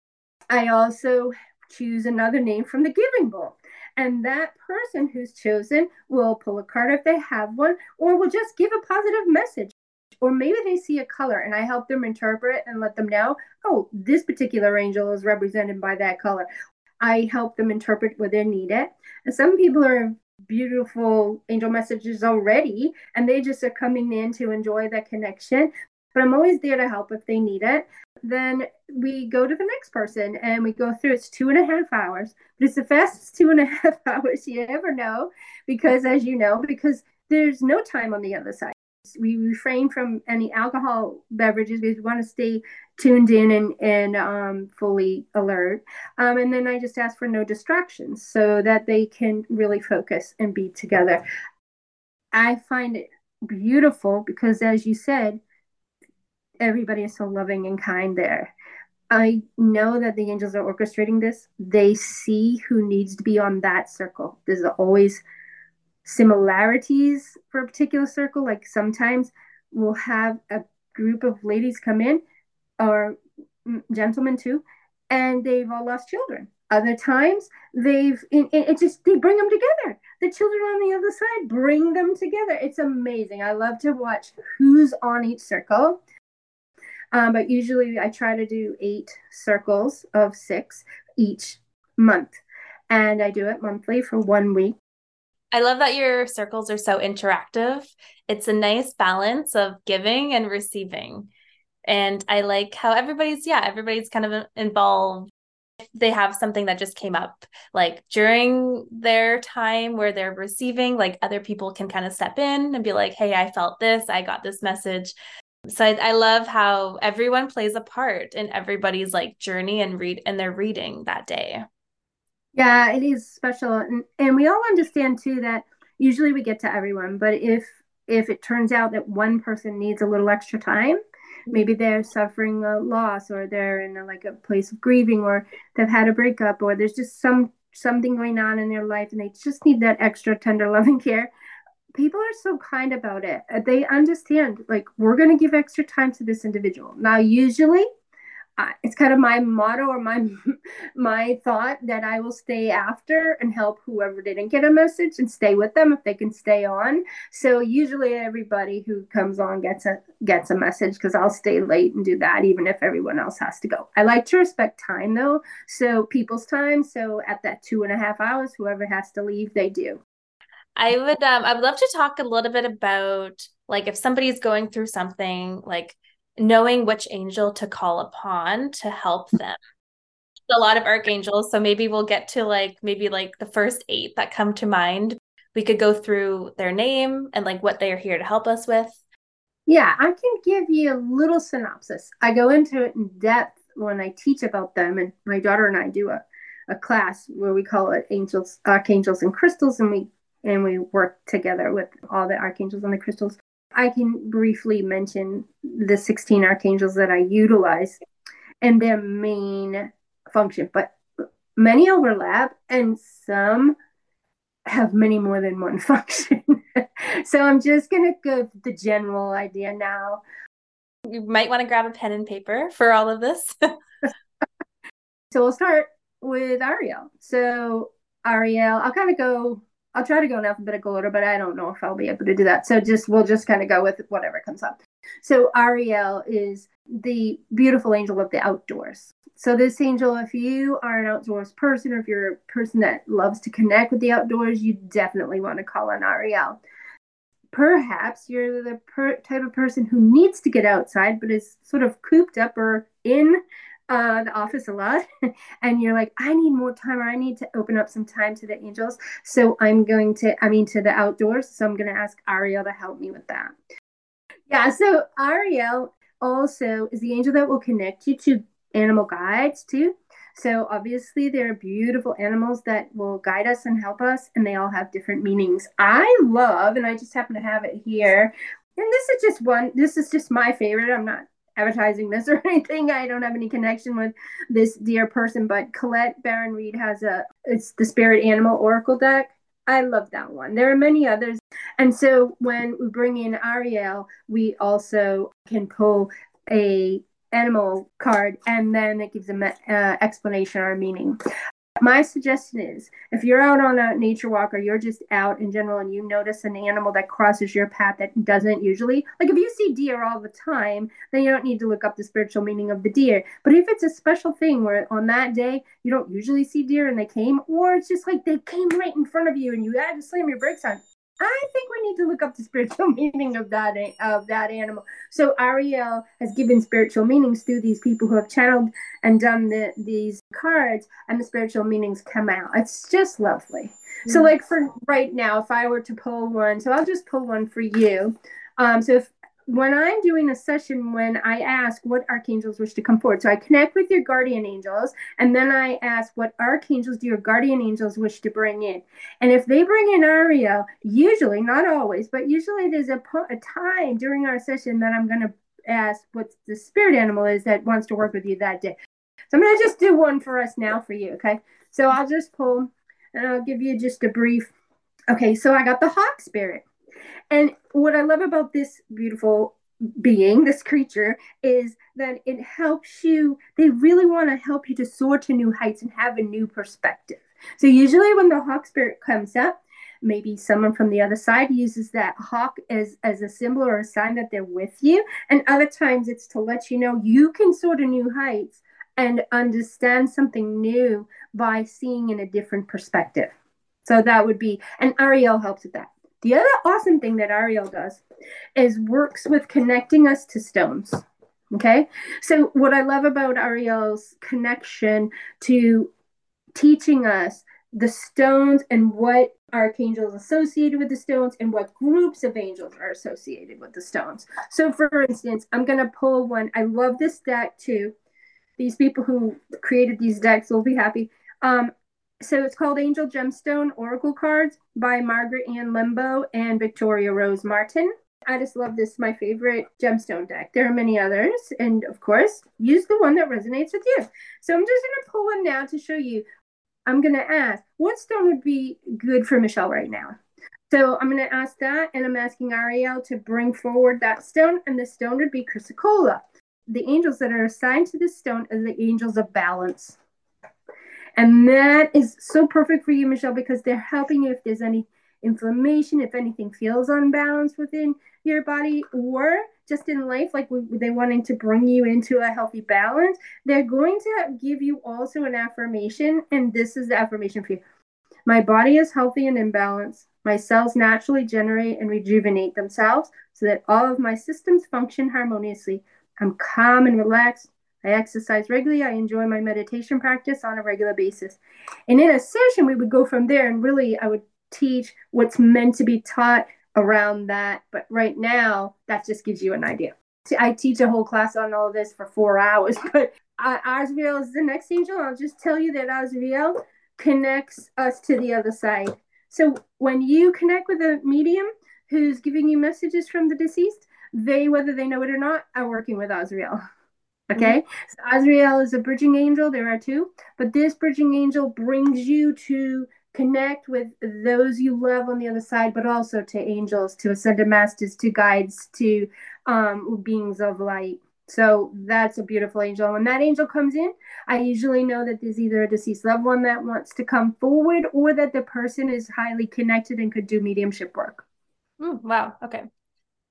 I also choose another name from the giving bowl. And that person who's chosen will pull a card if they have one, or will just give a positive message. Or maybe they see a color, and I help them interpret and let them know, oh, this particular angel is represented by that color. I help them interpret where they need it. And some people are beautiful angel messages already, and they just are coming in to enjoy that connection. But I'm always there to help if they need it. Then we go to the next person, and we go through. It's 2.5 hours, but it's the fastest 2.5 hours you ever know, because as you know, because there's no time on the other side. We refrain from any alcohol beverages because we want to stay tuned in and fully alert. And then I just ask for no distractions so that they can really focus and be together. I find it beautiful because, as you said, everybody is so loving and kind there. I know that the angels are orchestrating this. They see who needs to be on that circle. There's always similarities for a particular circle. Like, sometimes we'll have a group of ladies come in, or gentlemen too, and they've all lost children. Other times, they bring them together. The children on the other side bring them together. It's amazing. I love to watch who's on each circle. But usually I try to do 8 circles of 6 each month. And I do it monthly for 1 week. I love that your circles are so interactive. It's a nice balance of giving and receiving. And I like how everybody's kind of involved. If they have something that just came up, like during their time where they're receiving, like other people can kind of step in and be like, hey, I felt this, I got this message. So I love how everyone plays a part in everybody's like journey and their reading that day. Yeah, it is special. And we all understand too, that usually we get to everyone, but if it turns out that one person needs a little extra time, maybe they're suffering a loss, or they're in a place of grieving, or they've had a breakup, or there's just something going on in their life and they just need that extra tender loving care. People are so kind about it. They understand, like, we're going to give extra time to this individual. Now, usually it's kind of my motto or my thought that I will stay after and help whoever didn't get a message and stay with them if they can stay on. So usually everybody who comes on gets a message, because I'll stay late and do that even if everyone else has to go. I like to respect time though, so people's time. So at that 2.5 hours, whoever has to leave, they do. I would love to talk a little bit about, like, if somebody's going through something, like knowing which angel to call upon to help them. There's a lot of archangels, so maybe we'll get to maybe the first 8 that come to mind. We could go through their name and like what they are here to help us with. Yeah, I can give you a little synopsis. I go into it in depth when I teach about them, and my daughter and I do a class where we call it Angels, Archangels, and Crystals, and we work together with all the archangels and the crystals. I can briefly mention the 16 archangels that I utilize and their main function, but many overlap and some have many more than one function. So I'm just going to go with the general idea now. You might want to grab a pen and paper for all of this. So we'll start with Ariel. So Ariel, I'll try to go in alphabetical order, but I don't know if I'll be able to do that. So we'll just kind of go with whatever comes up. So Ariel is the beautiful angel of the outdoors. So this angel, if you are an outdoors person, or if you're a person that loves to connect with the outdoors, you definitely want to call on Ariel. Perhaps you're the type of person who needs to get outside, but is sort of cooped up or in the office a lot, and you're like, I need more time, or I need to open up some time to the angels, so to the outdoors, so I'm going to ask Ariel to help me with that. Yeah, so Ariel also is the angel that will connect you to animal guides too. So obviously there are beautiful animals that will guide us and help us, and they all have different meanings. I love, and I just happen to have it here, and this is just my favorite. I'm not advertising this or anything. I don't have any connection with this dear person, but Colette Baron Reed has it's the Spirit Animal Oracle deck. I love that one. There are many others. And so when we bring in Ariel, we also can pull a animal card, and then it gives them explanation or meaning. My suggestion is, if you're out on a nature walk, or you're just out in general and you notice an animal that crosses your path that doesn't usually, like if you see deer all the time, then you don't need to look up the spiritual meaning of the deer. But if it's a special thing where on that day you don't usually see deer and they came, or it's just like they came right in front of you and you had to slam your brakes on, I think we need to look up the spiritual meaning of that animal. So Ariel has given spiritual meanings through these people who have channeled and done these cards, and the spiritual meanings come out. It's just lovely. Mm-hmm. So like for right now, if I were to pull one, so I'll just pull one for you. So when I'm doing a session, when I ask what archangels wish to come forward, so I connect with your guardian angels, and then I ask, what archangels do your guardian angels wish to bring in? And if they bring in Ariel, usually, not always, but usually there's a time during our session that I'm going to ask what the spirit animal is that wants to work with you that day. So I'm going to just do one for us now for you, okay? So I'll just pull, and I'll give you just a brief. Okay, so I got the hawk spirit. And what I love about this beautiful being, this creature, is that it helps you. They really want to help you to soar to new heights and have a new perspective. So usually when the hawk spirit comes up, maybe someone from the other side uses that hawk as a symbol or a sign that they're with you. And other times it's to let you know you can soar to new heights and understand something new by seeing in a different perspective. So that would be, and Ariel helps with that. The other awesome thing that Ariel does is works with connecting us to stones. Okay. So what I love about Ariel's connection to teaching us the stones and what archangels associated with the stones and what groups of angels are associated with the stones. So for instance, I'm going to pull one. I love this deck too. These people who created these decks will be happy. So it's called Angel Gemstone Oracle Cards by Margaret Ann Limbo and Victoria Rose Martin. I just love this. My favorite gemstone deck. There are many others. And of course, use the one that resonates with you. So I'm just going to pull one now to show you. I'm going to ask, what stone would be good for Michelle right now? So I'm going to ask that. And I'm asking Ariel to bring forward that stone. And the stone would be chrysocolla. The angels that are assigned to this stone are the angels of balance. And that is so perfect for you, Michelle, because they're helping you if there's any inflammation, if anything feels unbalanced within your body, or just in life, like they're wanting to bring you into a healthy balance. They're going to give you also an affirmation, and this is the affirmation for you. My body is healthy and in balance. My cells naturally generate and rejuvenate themselves so that all of my systems function harmoniously. I'm calm and relaxed. I exercise regularly. I enjoy my meditation practice on a regular basis. And in a session, we would go from there, and really I would teach what's meant to be taught around that. But right now, that just gives you an idea. I teach a whole class on all of this for 4 hours, but Azrael is the next angel. I'll just tell you that Azrael connects us to the other side. So when you connect with a medium who's giving you messages from the deceased, they, whether they know it or not, are working with Azrael. Okay, so Azrael is a bridging angel. There are two, but this bridging angel brings you to connect with those you love on the other side, but also to angels, to ascended masters, to guides, to beings of light. So that's a beautiful angel. When that angel comes in, I usually know that there's either a deceased loved one that wants to come forward, or that the person is highly connected and could do mediumship work. Wow. Okay.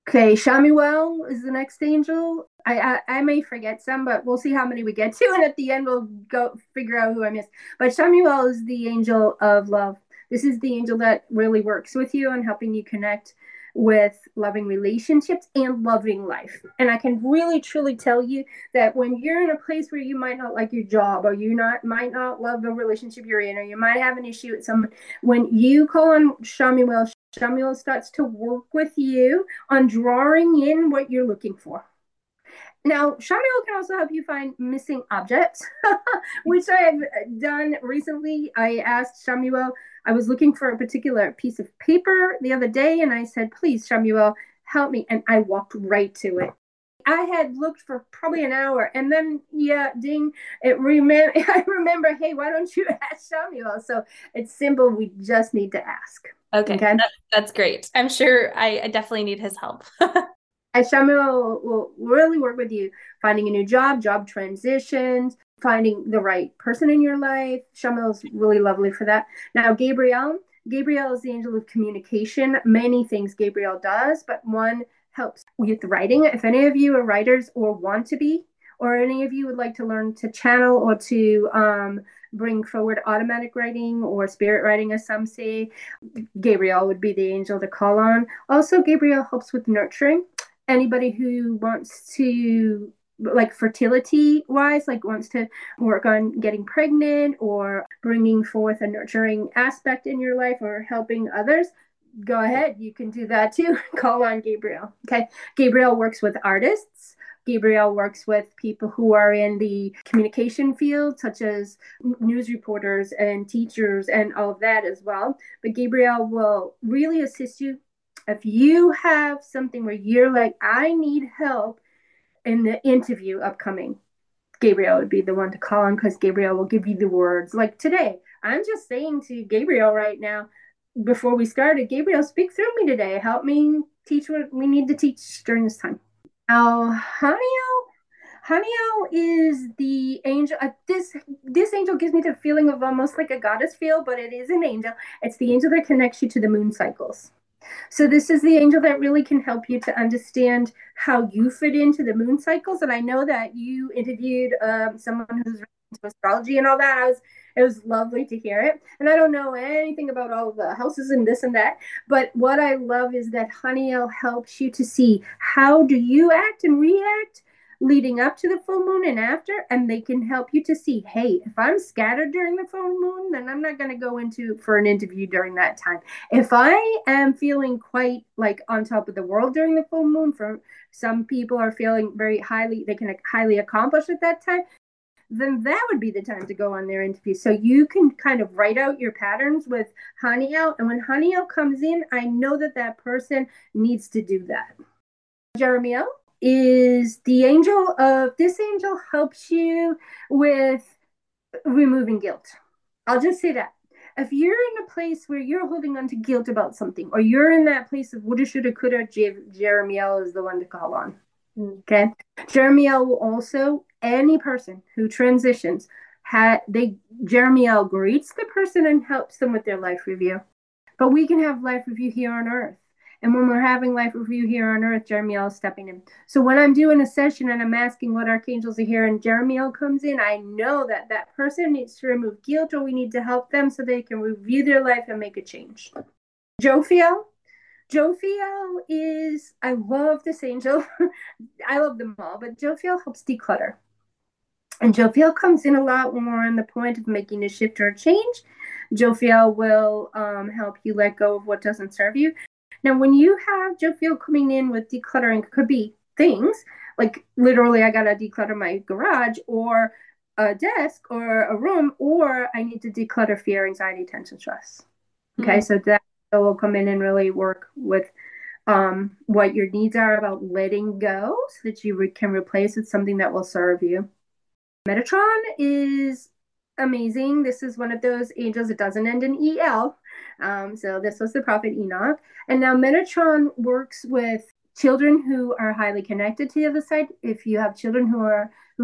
Okay, Chamuel is the next angel. I may forget some, but we'll see how many we get to. And at the end, we'll go figure out who I missed. But Chamuel is the angel of love. This is the angel that really works with you and helping you connect with loving relationships and loving life. And I can really, truly tell you that when you're in a place where you might not like your job, or you might not love the relationship you're in, or you might have an issue with someone, when you call on Chamuel, Chamuel starts to work with you on drawing in what you're looking for. Now, Chamuel can also help you find missing objects, which I have done recently. I asked Chamuel, I was looking for a particular piece of paper the other day, and I said, please, Chamuel, help me. And I walked right to it. I had looked for probably an hour, and then, I remember, hey, why don't you ask Chamuel? So it's simple. We just need to ask. Okay. That's great. I'm sure I definitely need his help. And Chamuel will really work with you, finding a new job, job transitions, finding the right person in your life. Chamuel's really lovely for that. Now, Gabriel is the angel of communication. Many things Gabriel does, but one helps with writing. If any of you are writers or want to be, or any of you would like to learn to channel or to bring forward automatic writing or spirit writing, as some say, Gabriel would be the angel to call on. Also, Gabriel helps with nurturing. Anybody who wants to, like fertility wise, like wants to work on getting pregnant or bringing forth a nurturing aspect in your life or helping others, go ahead. You can do that too. Call on Gabriel. Okay. Gabriel works with artists. Gabriel works with people who are in the communication field, such as news reporters and teachers and all of that as well. But Gabriel will really assist you if you have something where you're like, I need help in the interview upcoming. Gabriel would be the one to call on, because Gabriel will give you the words. Like today, I'm just saying to Gabriel right now, before we started, Gabriel, speak through me today. Help me teach what we need to teach during this time. Now, Haniel is the angel. This angel gives me the feeling of almost like a goddess feel, but it is an angel. It's the angel that connects you to the moon cycles. So this is the angel that really can help you to understand how you fit into the moon cycles. And I know that you interviewed someone who's into astrology and all that. It was lovely to hear it. And I don't know anything about all the houses and this and that. But what I love is that Haniel helps you to see how do you act and react leading up to the full moon and after, and they can help you to see, hey, if I'm scattered during the full moon, then I'm not going to go into for an interview during that time. If I am feeling quite like on top of the world during the full moon, for some people are feeling very highly, they can highly accomplish at that time, then that would be the time to go on their interview. So you can kind of write out your patterns with Haniel, and when Haniel comes in, I know that that person needs to do that. Jeremiel is the angel of, this angel helps you with removing guilt. I'll just say that. If you're in a place where you're holding on to guilt about something, or you're in that place of woulda, shoulda, coulda, Jeremiel is the one to call on. Okay. Jeremiel will also, any person who transitions, Jeremiel greets the person and helps them with their life review. But we can have life review here on earth. And when we're having life review here on earth, Jeremiel is stepping in. So when I'm doing a session and I'm asking what archangels are here and Jeremiel comes in, I know that that person needs to remove guilt, or we need to help them so they can review their life and make a change. Jophiel. Jophiel is, I love this angel. I love them all, but Jophiel helps declutter. And Jophiel comes in a lot when we're on the point of making a shift or a change. Jophiel will help you let go of what doesn't serve you. Now, when you have Jophiel coming in with decluttering, it could be things like literally I got to declutter my garage or a desk or a room, or I need to declutter fear, anxiety, tension, stress. Okay, so that will come in and really work with what your needs are about letting go so that you can replace with something that will serve you. Metatron is amazing. This is one of those angels that doesn't end in EL. So this was the prophet Enoch. And now Metatron works with children who are highly connected to the other side. If you have children who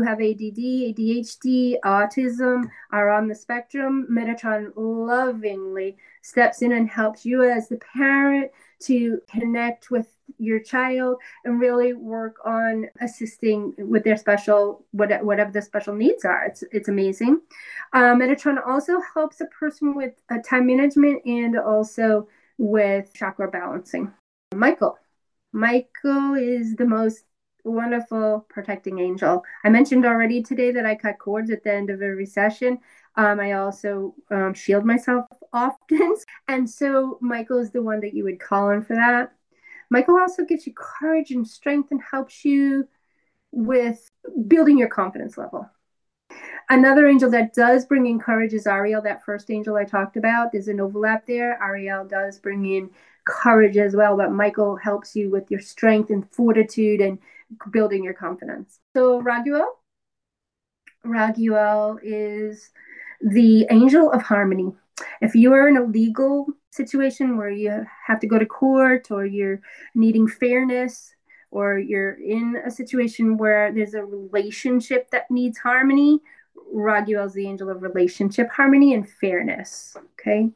have ADD, ADHD, autism, are on the spectrum, Metatron lovingly steps in and helps you as the parent to connect with your child and really work on assisting with their special, whatever the special needs are. It's amazing. Metatron also helps a person with time management and also with chakra balancing. Michael. Michael is the most wonderful protecting angel. I mentioned already today that I cut cords at the end of every session. I also shield myself often. And so Michael is the one that you would call on for that. Michael also gives you courage and strength and helps you with building your confidence level. Another angel that does bring in courage is Ariel, that first angel I talked about. There's an overlap there. Ariel does bring in courage as well, but Michael helps you with your strength and fortitude and building your confidence. So Raguel. Raguel is the angel of harmony. If you are in a legal situation where you have to go to court or you're needing fairness, or you're in a situation where there's a relationship that needs harmony, Raguel is the angel of relationship, harmony, and fairness. Okay.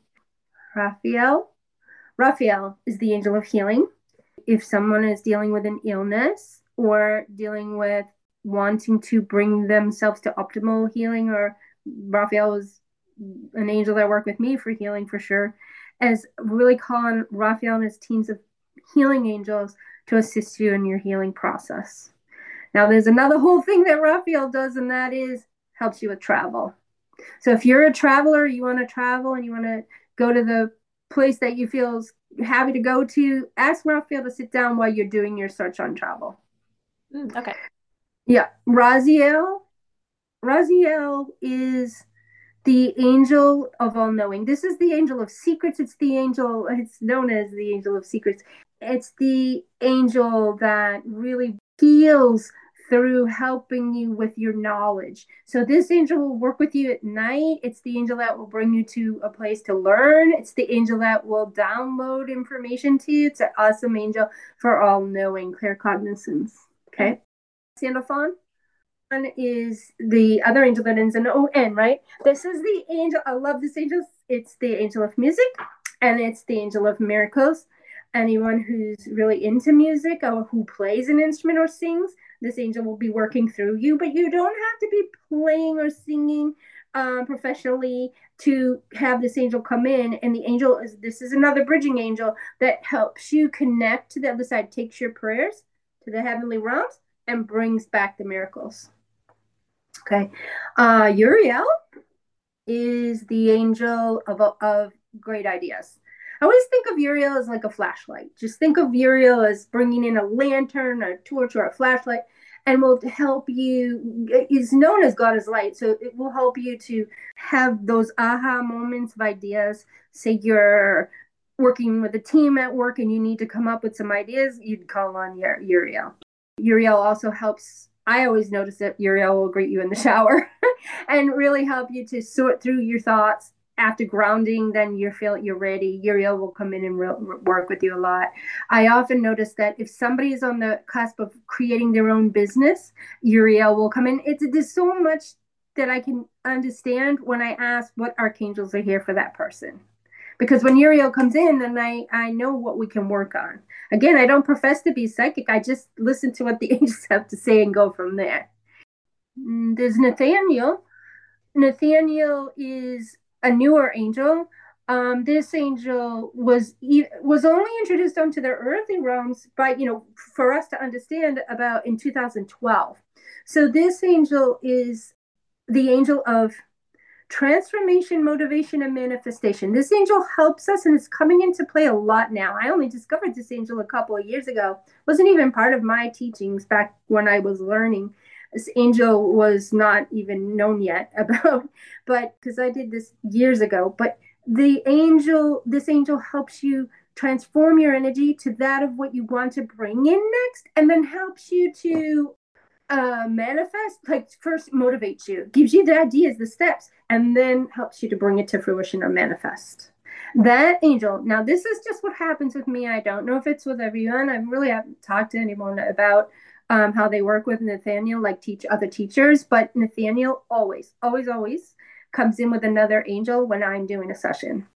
Raphael. Raphael is the angel of healing. If someone is dealing with an illness or dealing with wanting to bring themselves to optimal healing, or Raphael is an angel that worked with me for healing for sure, as really call on Raphael and his teams of healing angels to assist you in your healing process. Now, there's another whole thing that Raphael does, and that is helps you with travel. So if you're a traveler, you want to travel and you want to go to the place that you feel happy to go to, ask Raphael to sit down while you're doing your search on travel. Okay. Yeah. Raziel. Raziel is the angel of all knowing. This is the angel of secrets. It's known as the angel of secrets. It's the angel that really heals through helping you with your knowledge. So this angel will work with you at night. It's the angel that will bring you to a place to learn. It's the angel that will download information to you. It's an awesome angel for all knowing, claircognizance. Okay. Sandalphon is the other angel that ends in O-N, right? This is the angel. I love this angel. It's the angel of music, and it's the angel of miracles. Anyone who's really into music or who plays an instrument or sings, this angel will be working through you. But you don't have to be playing or singing professionally to have this angel come in. And the angel is, this is another bridging angel that helps you connect to the other side, takes your prayers to the heavenly realms, and brings back the miracles. Okay. Uriel is the angel of great ideas. I always think of Uriel as like a flashlight. Just think of Uriel as bringing in a lantern, a torch, or a flashlight, and will help you. It's known as God is light, so it will help you to have those aha moments of ideas. Say you're working with a team at work and you need to come up with some ideas, you'd call on Uriel. Uriel also helps. I always notice that Uriel will greet you in the shower and really help you to sort through your thoughts. After grounding, then you feel you're ready. Uriel will come in and work with you a lot. I often notice that if somebody is on the cusp of creating their own business, Uriel will come in. There's so much that I can understand when I ask what archangels are here for that person. Because when Uriel comes in, then I know what we can work on. Again, I don't profess to be psychic. I just listen to what the angels have to say and go from there. There's Nathaniel. Nathaniel is a newer angel. This angel was only introduced onto the earthly realms by, for us to understand, about in 2012. So this angel is the angel of transformation, motivation, and manifestation. This angel helps us, and it's coming into play a lot now. I only discovered this angel a couple of years ago. It wasn't even part of my teachings back when I was learning. This angel was not even known yet about, but because I did this years ago, but this angel helps you transform your energy to that of what you want to bring in next, and then helps you to manifest, like first motivates you, gives you the ideas, the steps, and then helps you to bring it to fruition or manifest. That angel, now this is just what happens with me. I don't know if it's with everyone. I really haven't talked to anyone about how they work with Nathaniel, like teach other teachers, but Nathaniel always comes in with another angel when I'm doing a session.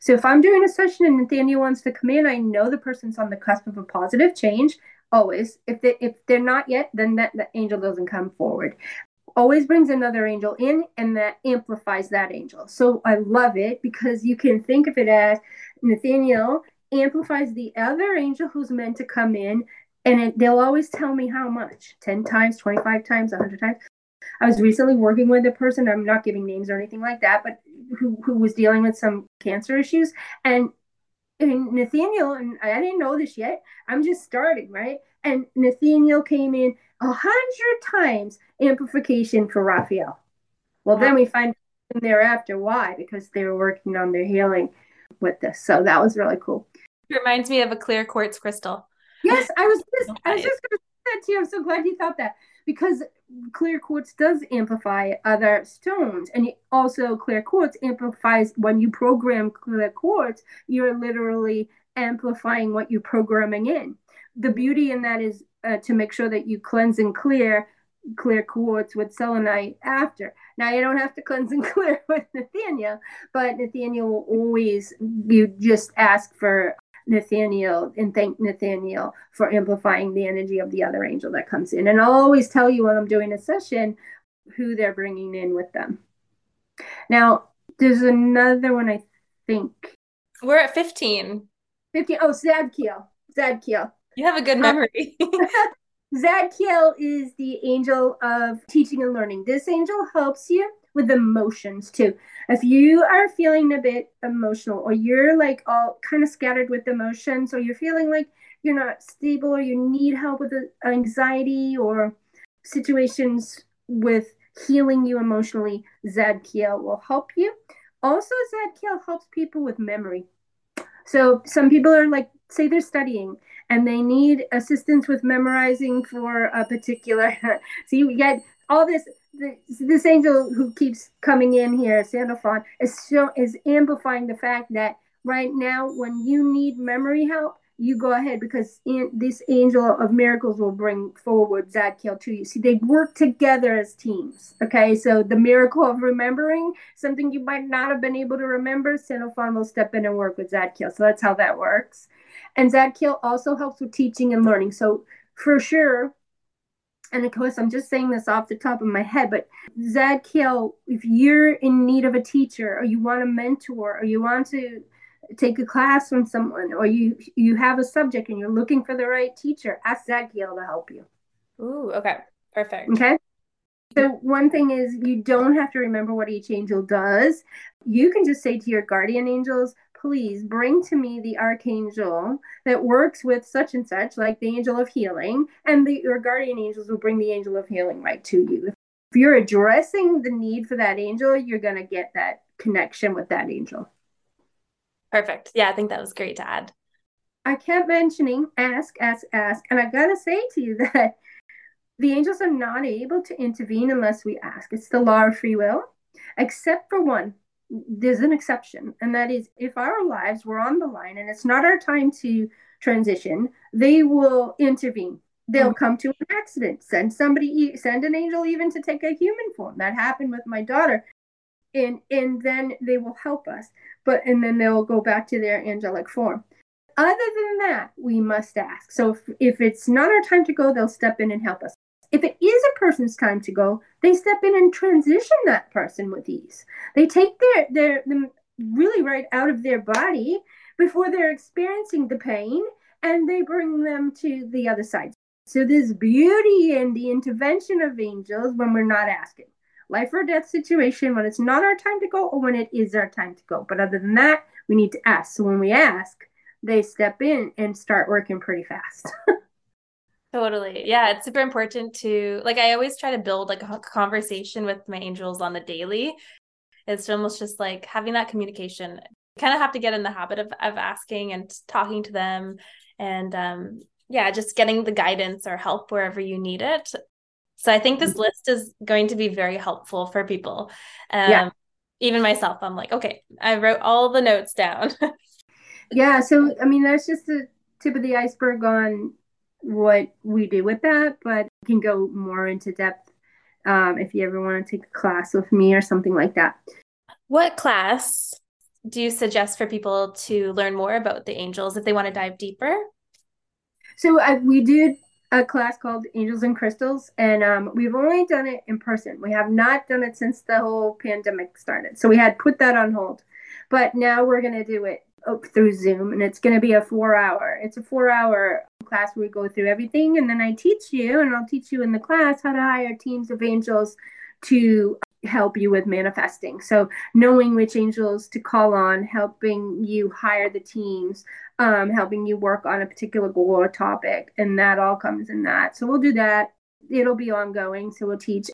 So if I'm doing a session and Nathaniel wants to come in, I know the person's on the cusp of a positive change, always. If they're not yet, then that angel doesn't come forward. Always brings another angel in, and that amplifies that angel. So I love it because you can think of it as Nathaniel amplifies the other angel who's meant to come in. And they'll always tell me how much, 10 times, 25 times, 100 times. I was recently working with a person, I'm not giving names or anything like that, but who was dealing with some cancer issues. And Nathaniel, and I didn't know this yet, I'm just starting, right? And Nathaniel came in 100 times amplification for Raphael. Well, then we find thereafter why, because they were working on their healing with this. So that was really cool. It reminds me of a clear quartz crystal. Yes, I was just going to say that to you. I'm so glad you thought that, because clear quartz does amplify other stones, and also clear quartz amplifies. When you program clear quartz, you're literally amplifying what you're programming in. The beauty in that is to make sure that you cleanse and clear quartz with selenite after. Now you don't have to cleanse and clear with Nathaniel, but Nathaniel will always. You just ask for Nathaniel and thank Nathaniel for amplifying the energy of the other angel that comes in. And I'll always tell you when I'm doing a session who they're bringing in with them. Now, there's another one, I think. We're at 15. 15. Oh, Zadkiel. You have a good memory. Zadkiel is the angel of teaching and learning. This angel helps you with emotions too. If you are feeling a bit emotional, or you're like all kind of scattered with emotions, or you're feeling like you're not stable, or you need help with anxiety or situations with healing you emotionally, Zadkiel will help you. Also, Zadkiel helps people with memory. So some people are like, say they're studying and they need assistance with memorizing for a particular, see, we get all this. This angel who keeps coming in here, Sandalphon, is amplifying the fact that right now when you need memory help, you go ahead, because this angel of miracles will bring forward Zadkiel to you. See, they work together as teams. Okay, so the miracle of remembering something you might not have been able to remember, Sandalphon will step in and work with Zadkiel. So that's how that works. And Zadkiel also helps with teaching and learning. So for sure, and of course, I'm just saying this off the top of my head, but Zadkiel, if you're in need of a teacher, or you want a mentor, or you want to take a class from someone, or you have a subject and you're looking for the right teacher, ask Zadkiel to help you. Ooh, okay. Perfect. Okay. So one thing is, you don't have to remember what each angel does. You can just say to your guardian angels, please bring to me the archangel that works with such and such, like the angel of healing, and your guardian angels will bring the angel of healing right to you. If you're addressing the need for that angel, you're going to get that connection with that angel. Perfect. Yeah, I think that was great to add. I kept mentioning ask, ask, ask. And I've got to say to you that the angels are not able to intervene unless we ask. It's the law of free will, except for one. There's an exception, and that is if our lives were on the line and it's not our time to transition, they will intervene. They'll come to an accident, send an angel even to take a human form. That happened with my daughter. And then they will help us, and then they'll go back to their angelic form. Other than that, we must ask. So if it's not our time to go, they'll step in and help us. If it is a person's time to go, they step in and transition that person with ease. They take them really right out of their body before they're experiencing the pain, and they bring them to the other side. So there's beauty in the intervention of angels when we're not asking. Life or death situation, when it's not our time to go or when it is our time to go. But other than that, we need to ask. So when we ask, they step in and start working pretty fast. Totally. Yeah. It's super important to, like, I always try to build like a conversation with my angels on the daily. It's almost just like having that communication. You kind of have to get in the habit of asking and talking to them, and just getting the guidance or help wherever you need it. So I think this list is going to be very helpful for people. Even myself, I'm like, okay, I wrote all the notes down. Yeah. So, I mean, that's just the tip of the iceberg on what we do with that, but we can go more into depth if you ever want to take a class with me or something like that. What class do you suggest for people to learn more about the angels if they want to dive deeper? So we did a class called Angels and Crystals, and we've only done it in person. We have not done it since the whole pandemic started. So we had put that on hold, but now we're going to do it through Zoom, and it's going to be a 4-hour class where we go through everything, and then I teach you, and I'll teach you in the class how to hire teams of angels to help you with manifesting. So knowing which angels to call on, helping you hire the teams, helping you work on a particular goal or topic, and that all comes in that. So we'll do that. It'll be ongoing, so we'll teach.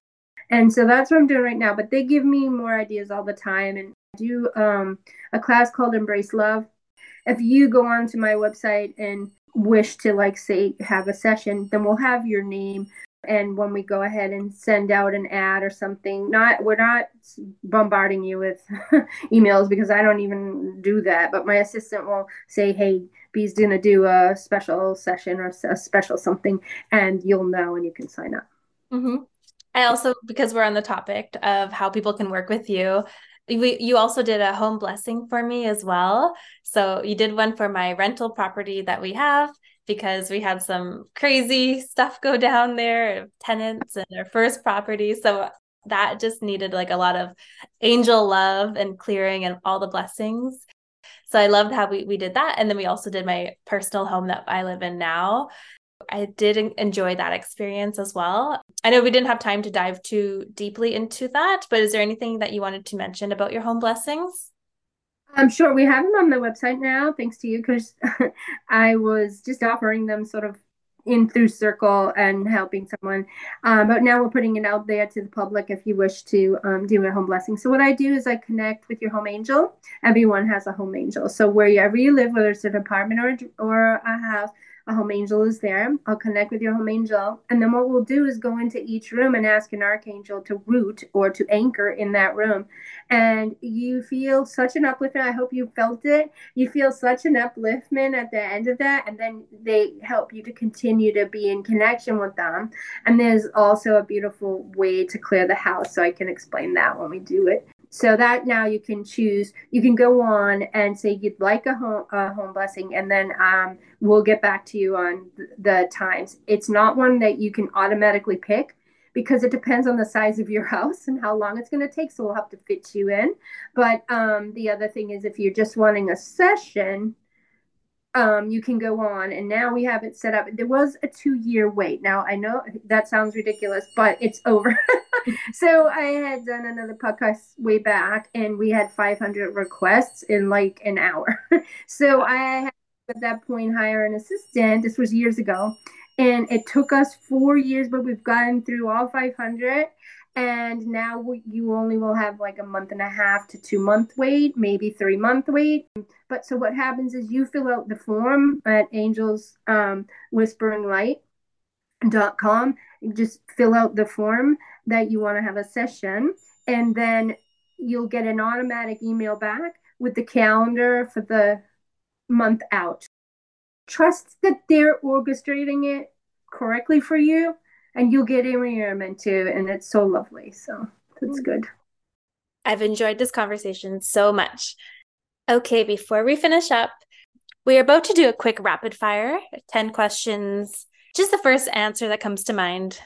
And so that's what I'm doing right now, but they give me more ideas all the time. And I do a class called Embrace Love. If you go onto my website and wish to have a session, then we'll have your name. And when we go ahead and send out an ad or something, we're not bombarding you with emails, because I don't even do that. But my assistant will say, hey, Bee's going to do a special session or a special something, and you'll know and you can sign up. Mm-hmm. I also, because we're on the topic of how people can work with you, you also did a home blessing for me as well. So you did one for my rental property that we have, because we had some crazy stuff go down there, tenants and their first property. So that just needed a lot of angel love and clearing and all the blessings. So I loved how we did that. And then we also did my personal home that I live in now. I did enjoy that experience as well. I know we didn't have time to dive too deeply into that, but is there anything that you wanted to mention about your home blessings? I'm sure we have them on the website now, thanks to you, because I was just offering them sort of in through Circle and helping someone. But now we're putting it out there to the public if you wish to do a home blessing. So what I do is I connect with your home angel. Everyone has a home angel. So wherever you live, whether it's an apartment or a house, a home angel is there. I'll connect with your home angel. And then what we'll do is go into each room and ask an archangel to root or to anchor in that room. And you feel such an upliftment. I hope you felt it. You feel such an upliftment at the end of that. And then they help you to continue to be in connection with them. And there's also a beautiful way to clear the house. So I can explain that when we do it. So that now you can choose, you can go on and say you'd like a home blessing, and then we'll get back to you on the times. It's not one that you can automatically pick, because it depends on the size of your house and how long it's going to take. So we'll have to fit you in. But the other thing is, if you're just wanting a session, you can go on. And now we have it set up. There was a 2-year wait. Now, I know that sounds ridiculous, but it's over. So I had done another podcast way back, and we had 500 requests in like an hour. So I had at that point hired an assistant. This was years ago. And it took us 4 years, but we've gotten through all 500. And now you only will have like a month and a half to 2-month wait, maybe 3-month wait. But so what happens is you fill out the form at angelswhisperinglight.com. You just fill out the form that you want to have a session. And then you'll get an automatic email back with the calendar for the month out. Trust that they're orchestrating it correctly for you. And you'll get in where you're meant to, and it's so lovely. So that's good. I've enjoyed this conversation so much. Okay, before we finish up, we are about to do a quick rapid fire, 10 questions. Just the first answer that comes to mind.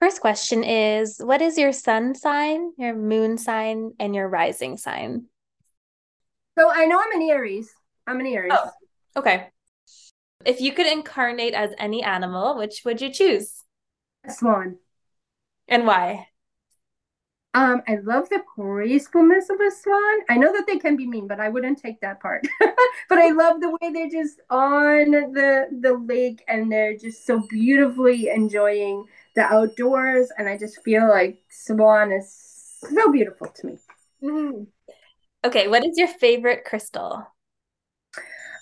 First question is, what is your sun sign, your moon sign, and your rising sign? So I know I'm an Aries. Oh. Okay. If you could incarnate as any animal, which would you choose? A swan. And why? I love the gracefulness of a swan. I know that they can be mean, but I wouldn't take that part. But I love the way they're just on the lake, and they're just so beautifully enjoying the outdoors. And I just feel like swan is so beautiful to me. Mm. Okay. What is your favorite crystal?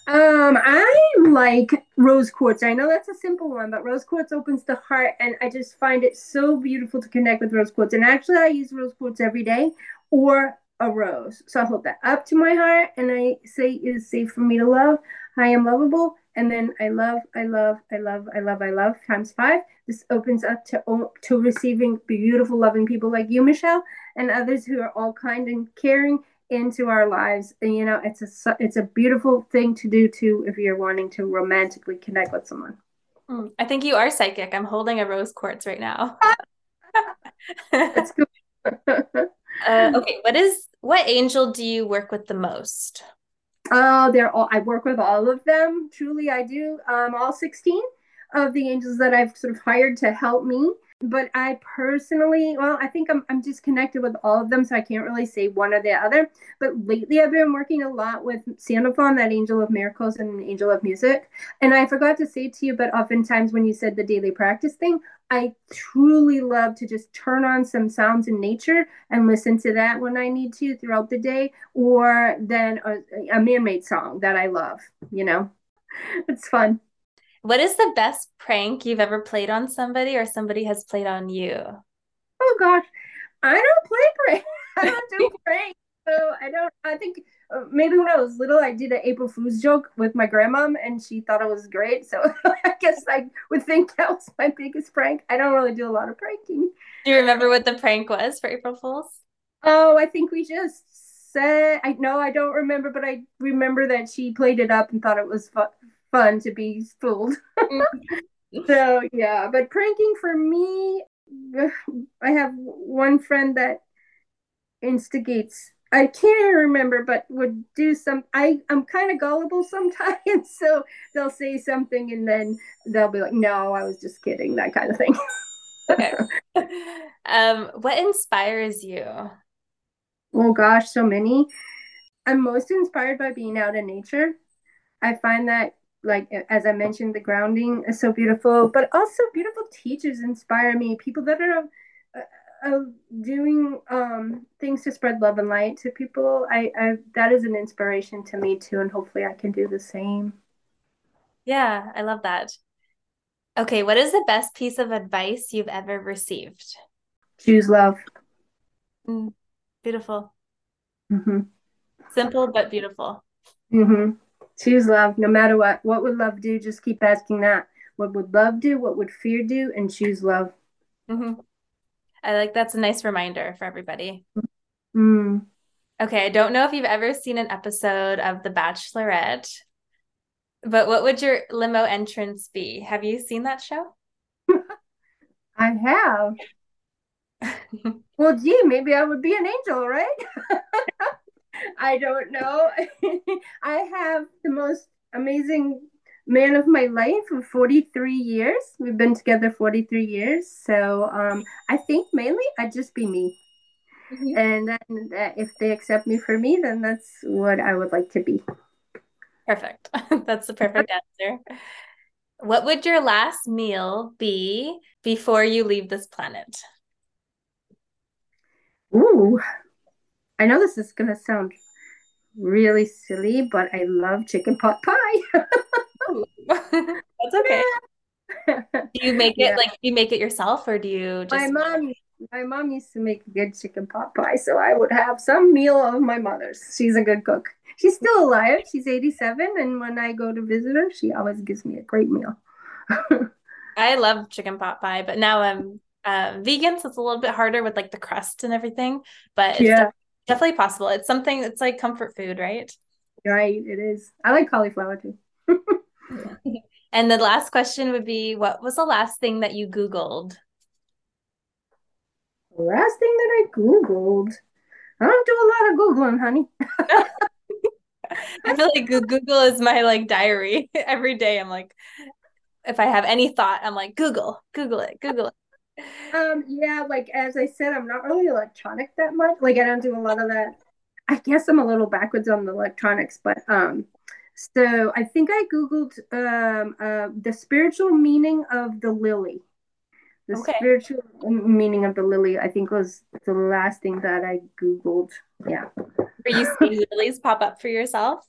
I like rose quartz. I know that's a simple one, but rose quartz opens the heart, and I just find it so beautiful to connect with rose quartz. And actually, I use rose quartz every day, or a rose. So I hold that up to my heart, and I say, "It is safe for me to love. I am lovable." And then I love ×5. This opens up to receiving beautiful, loving people like you, Michelle, and others who are all kind and caring into our lives. And you know, it's a beautiful thing to do too if you're wanting to romantically connect with someone. I think you are psychic. I'm holding a rose quartz right now. That's cool. Okay, what angel do you work with the most? I work with all of them. Truly, I do. All 16 of the angels that I've sort of hired to help me. But I personally, I think I'm just connected with all of them, so I can't really say one or the other. But lately, I've been working a lot with Sandalphon, that angel of miracles and an angel of music. And I forgot to say to you, but oftentimes when you said the daily practice thing, I truly love to just turn on some sounds in nature and listen to that when I need to throughout the day, or then a man-made song that I love. You know, it's fun. What is the best prank you've ever played on somebody, or somebody has played on you? Oh gosh, I don't play pranks. I don't do pranks. So I think maybe when I was little, I did an April Fool's joke with my grandma, and she thought it was great. So I guess I would think that was my biggest prank. I don't really do a lot of pranking. Do you remember what the prank was for April Fool's? Oh, I think we just said, I don't remember, but I remember that she played it up and thought it was fun to be fooled. So yeah, but pranking for me, I have one friend that instigates. I can't even remember, but would do some. I'm kind of gullible sometimes, so they'll say something and then they'll be like, "No, I was just kidding," that kind of thing. Okay. What inspires you? Oh gosh, so many. I'm most inspired by being out in nature. I find that, like, as I mentioned, the grounding is so beautiful, but also beautiful teachers inspire me. People that are doing things to spread love and light to people, I that is an inspiration to me too, and hopefully I can do the same. Yeah, I love that. Okay, what is the best piece of advice you've ever received? Choose love. Beautiful. Mm-hmm. Simple but beautiful. Mm-hmm. Choose love no matter what. What would love do? Just keep asking that. What would love do? What would fear do? And choose love. Mm-hmm. I like that's a nice reminder for everybody. Mm. Okay, I don't know if you've ever seen an episode of The Bachelorette, but what would your limo entrance be? Have you seen that show? I have. Well, gee, maybe I would be an angel, right? I don't know. I have the most amazing man of my life for 43 years. We've been together 43 years. So I think mainly I'd just be me. Mm-hmm. And then if they accept me for me, then that's what I would like to be. Perfect. That's the perfect answer. What would your last meal be before you leave this planet? Ooh, I know this is going to sound really silly, but I love chicken pot pie. That's okay. Do you make it do you make it yourself, or do you just... My mom used to make good chicken pot pie, so I would have some meal of my mother's. She's a good cook. She's still alive. She's 87, and when I go to visit her, she always gives me a great meal. I love chicken pot pie, but now I'm vegan, so it's a little bit harder with like the crust and everything, but it's definitely possible. It's something that's like comfort food, right? Right, it is. I like cauliflower too. And the last question would be, what was the last thing that you Googled? The last thing that I Googled? I don't do a lot of Googling, honey. I feel like Google is my like diary. Every day I'm like, if I have any thought, I'm like, Google it. Yeah, like as I said, I'm not really electronic that much. Like I don't do a lot of that. I guess I'm a little backwards on the electronics, but so I think I Googled the spiritual meaning of the lily. Spiritual meaning of the lily, I think, was the last thing that I Googled. Yeah. Were you seeing lilies pop up for yourself?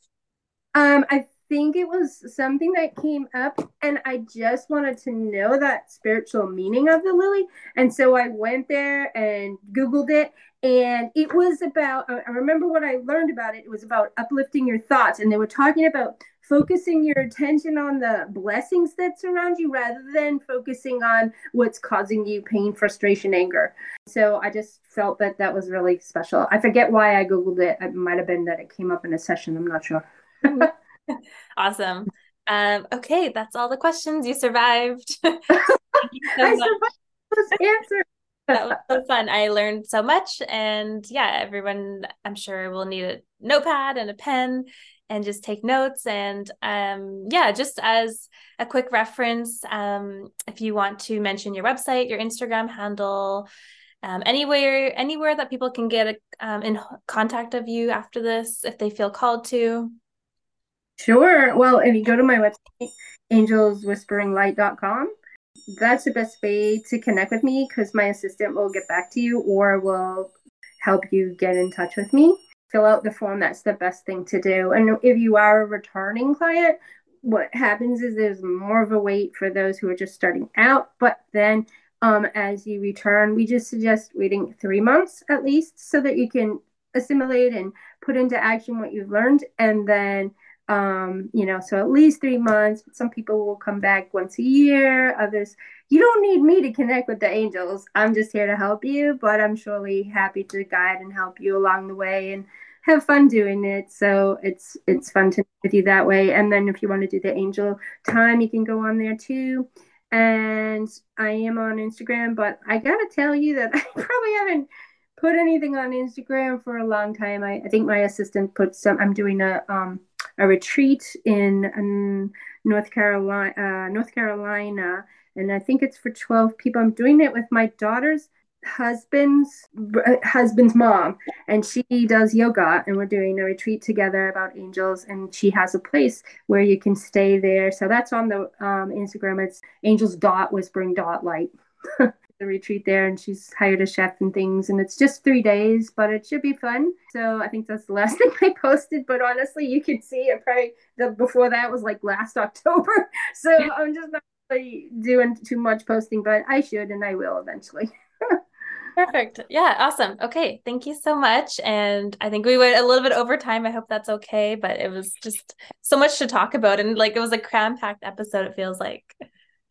I think it was something that came up, and I just wanted to know that spiritual meaning of the lily. And so I went there and Googled it. And it was about, I remember what I learned about it. It was about uplifting your thoughts. And they were talking about focusing your attention on the blessings that surround you rather than focusing on what's causing you pain, frustration, anger. So I just felt that that was really special. I forget why I Googled it. It might have been that it came up in a session. I'm not sure. Awesome. Okay, that's all the questions. You survived. Thank you so much. Survived this answer. That was so fun. I learned so much, and yeah, everyone, I'm sure, will need a notepad and a pen and just take notes. And yeah, just as a quick reference, if you want to mention your website, your Instagram handle, anywhere that people can get in contact of you after this, if they feel called to. Sure. Well, if you go to my website, angelswhisperinglight.com. That's the best way to connect with me, because my assistant will get back to you or will help you get in touch with me. Fill out the form. That's the best thing to do. And if you are a returning client, what happens is there's more of a wait for those who are just starting out. But then as you return, we just suggest waiting 3 months at least so that you can assimilate and put into action what you've learned. And then so at least 3 months. Some people will come back once a year, others. You don't need me to connect with the angels. I'm just here to help you, but I'm surely happy to guide and help you along the way and have fun doing it. So it's fun to do that way. And then if you want to do the angel time, you can go on there too. And I am on Instagram, but I gotta tell you that I probably haven't put anything on Instagram for a long time. I think my assistant put some. I'm doing a retreat in North Carolina, and I think it's for 12 people. I'm doing it with my daughter's husband's mom, and she does yoga, and we're doing a retreat together about angels, and she has a place where you can stay there. So that's on the Instagram. It's angels.whispering.light. the retreat there, and she's hired a chef and things, and it's just 3 days, but it should be fun. So I think that's the last thing I posted, but honestly, you could see it probably before that was like last October. So I'm just not really doing too much posting, but I should, and I will eventually. Perfect. Yeah. Awesome. Okay. Thank you so much. And I think we went a little bit over time. I hope that's okay, but it was just so much to talk about. And like, it was a cram-packed episode, it feels like.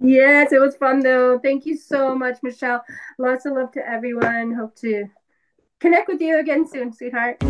Yes, it was fun though. Thank you so much, Michelle. Lots of love to everyone. Hope to connect with you again soon, sweetheart.